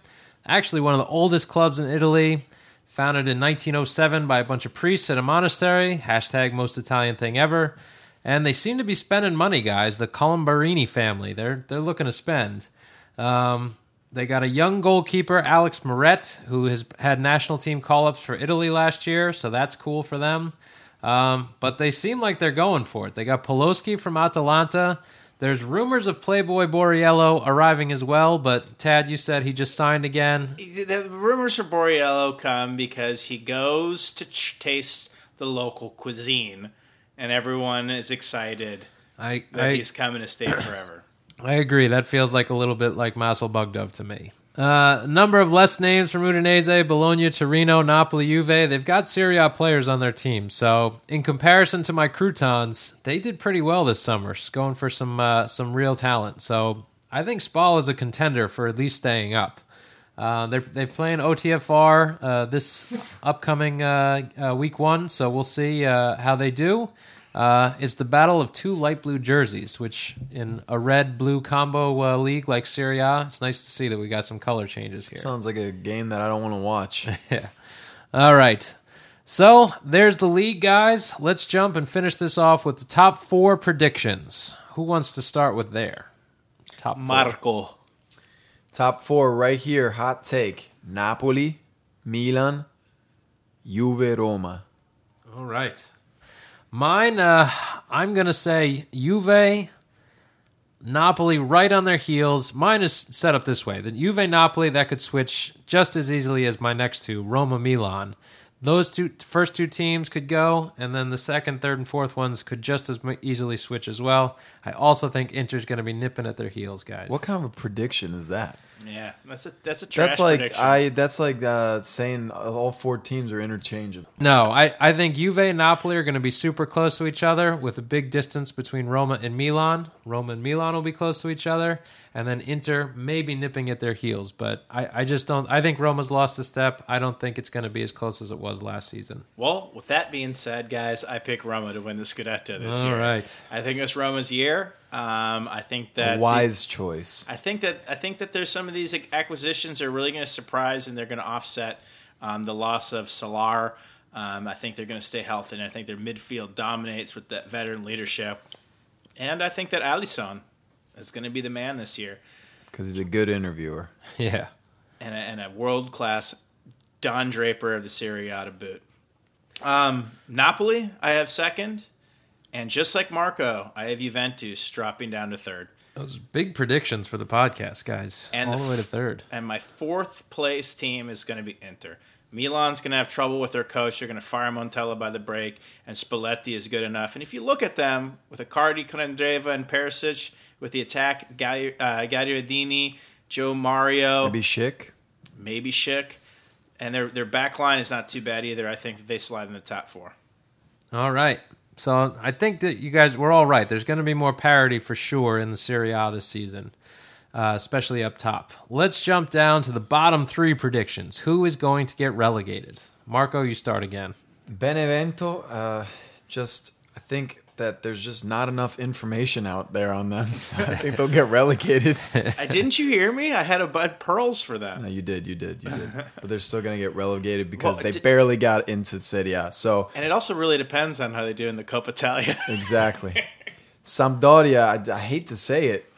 Actually, one of the oldest clubs in Italy, founded in 1907 by a bunch of priests at a monastery, hashtag most Italian thing ever. And they seem to be spending money, guys. The Colombarini family, they're looking to spend. They got a young goalkeeper, Alex Moret, who has had national team call-ups for Italy last year, so that's cool for them. But they seem like they're going for it. They got Poloski from Atalanta. There's rumors of Playboy Borriello arriving as well, but Tad, you said he just signed again. The rumors for Borriello come because he goes to taste the local cuisine, and everyone is excited that he's coming to stay forever. I agree. That feels like a little bit like Marcel Bugdove to me. A number of less names from Udinese, Bologna, Torino, Napoli, Juve. They've got Serie A players on their team. So in comparison to my croutons, they did pretty well this summer, going for some real talent. So I think Spal is a contender for at least staying up. They're playing OTFR this upcoming week one, so we'll see how they do. It's the battle of two light blue jerseys, which in a red-blue combo league like Serie A, it's nice to see that we got some color changes here. Sounds like a game that I don't want to watch. Yeah. All right. So there's the league, guys. Let's jump and finish this off with the top four predictions. Who wants to start with there? Top four. Marco. Top four right here, hot take. Napoli, Milan, Juve, Roma. All right. Mine, I'm going to say Juve, Napoli right on their heels. Mine is set up this way. The Juve-Napoli, that could switch just as easily as my next two, Roma-Milan. Those first two teams could go, and then the second, third, and fourth ones could just as easily switch as well. I also think Inter's going to be nipping at their heels, guys. What kind of a prediction is that? Yeah, that's a trash prediction. That's like saying all four teams are interchangeable. No, I think Juve and Napoli are going to be super close to each other with a big distance between Roma and Milan. Roma and Milan will be close to each other, and then Inter may be nipping at their heels. But I just don't. I think Roma's lost a step. I don't think it's going to be as close as it was last season. Well, with that being said, guys, I pick Roma to win the Scudetto this year. All right. I think it's Roma's year. I think that a wise choice. I think that there's some of these acquisitions are really going to surprise, and they're going to offset the loss of Salah. I think they're going to stay healthy, and I think their midfield dominates with that veteran leadership. And I think that Alisson is going to be the man this year because he's a good interviewer. Yeah, and a world class Don Draper of the Serie A to boot. Napoli, I have second. And just like Marco, I have Juventus dropping down to third. Those big predictions for the podcast, guys. And all the way to third. And my fourth place team is going to be Inter. Milan's going to have trouble with their coach. They're going to fire Montella by the break. And Spalletti is good enough. And if you look at them, with Icardi, Konandreva, and Perisic, with the attack, Gagliardini, Joe Mario. Maybe Schick. And their back line is not too bad either. I think that they slide in the top four. All right. So I think that you guys were all right. There's going to be more parity for sure in the Serie A this season, especially up top. Let's jump down to the bottom three predictions. Who is going to get relegated? Marco, you start again. Benevento, I think that there's just not enough information out there on them, so I think they'll get relegated. Didn't you hear me? I had a bud pearls for that. No, you did. But they're still going to get relegated because they barely got into Serie A. So, and it also really depends on how they do in the Copa Italia. Exactly. Sampdoria, I hate to say it.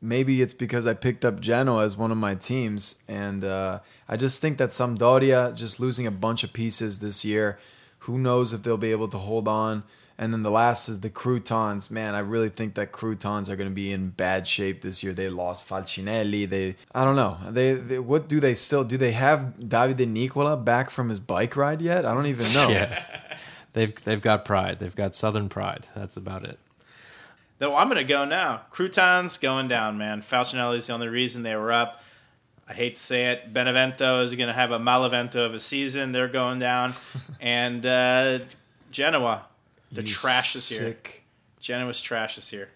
Maybe it's because I picked up Genoa as one of my teams, and I just think that Sampdoria just losing a bunch of pieces this year. Who knows if they'll be able to hold on. And then the last is the Croutons. Man, I really think that Croutons are going to be in bad shape this year. They lost Falcinelli. I don't know. They what do they still do? They have Davide Nicola back from his bike ride yet? I don't even know. Yeah. They've got pride. They've got Southern pride. That's about it. Though I'm going to go now. Croutons going down, man. Falcinelli's the only reason they were up. I hate to say it. Benevento is going to have a Malavento of a season. They're going down. And Genoa. The trash this year. Genoa's trash this year.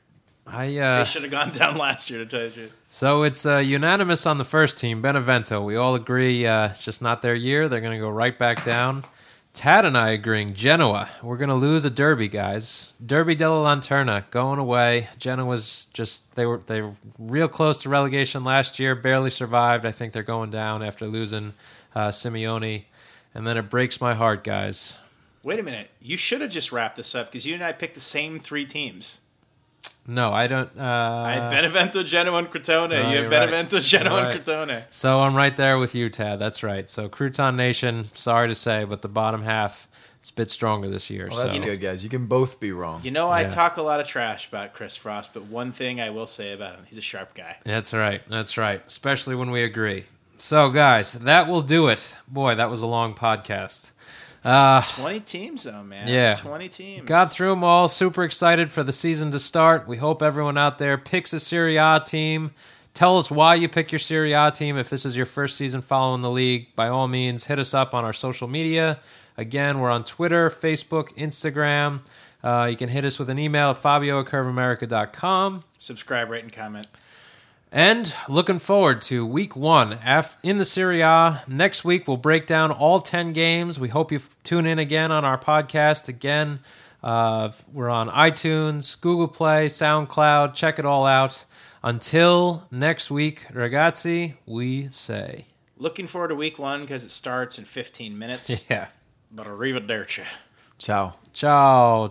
They should have gone down last year, to tell you the truth. So it's unanimous on the first team, Benevento. We all agree it's just not their year. They're going to go right back down. Tad and I agreeing, Genoa. We're going to lose a derby, guys. Derby della Lanterna going away. Genoa's just, they were real close to relegation last year, barely survived. I think they're going down after losing Simeone. And then it breaks my heart, guys. Wait a minute. You should have just wrapped this up because you and I picked the same three teams. No, I don't. I had Benevento, Genoa, and Crotone. No, you have Benevento, right. Genoa, right. And Crotone. So I'm right there with you, Tad. That's right. So Crouton Nation, sorry to say, but the bottom half is a bit stronger this year. Well, that's good, guys. You can both be wrong. You know, I talk a lot of trash about Chris Frost, but one thing I will say about him, he's a sharp guy. That's right. Especially when we agree. So, guys, that will do it. Boy, that was a long podcast. 20 teams, though, man. Yeah. 20 teams. Got through them all. Super excited for the season to start. We hope everyone out there picks a Serie A team. Tell us why you pick your Serie A team. If this is your first season following the league, by all means, hit us up on our social media. Again, we're on Twitter, Facebook, Instagram. You can hit us with an email at fabio@curveamerica.com. Subscribe, rate, and comment. And looking forward to week one in the Serie A. Next week, we'll break down all 10 games. We hope you tune in again on our podcast. Again, we're on iTunes, Google Play, SoundCloud. Check it all out. Until next week, ragazzi, we say. Looking forward to week one because it starts in 15 minutes. Yeah. But arrivederci. Ciao. Ciao.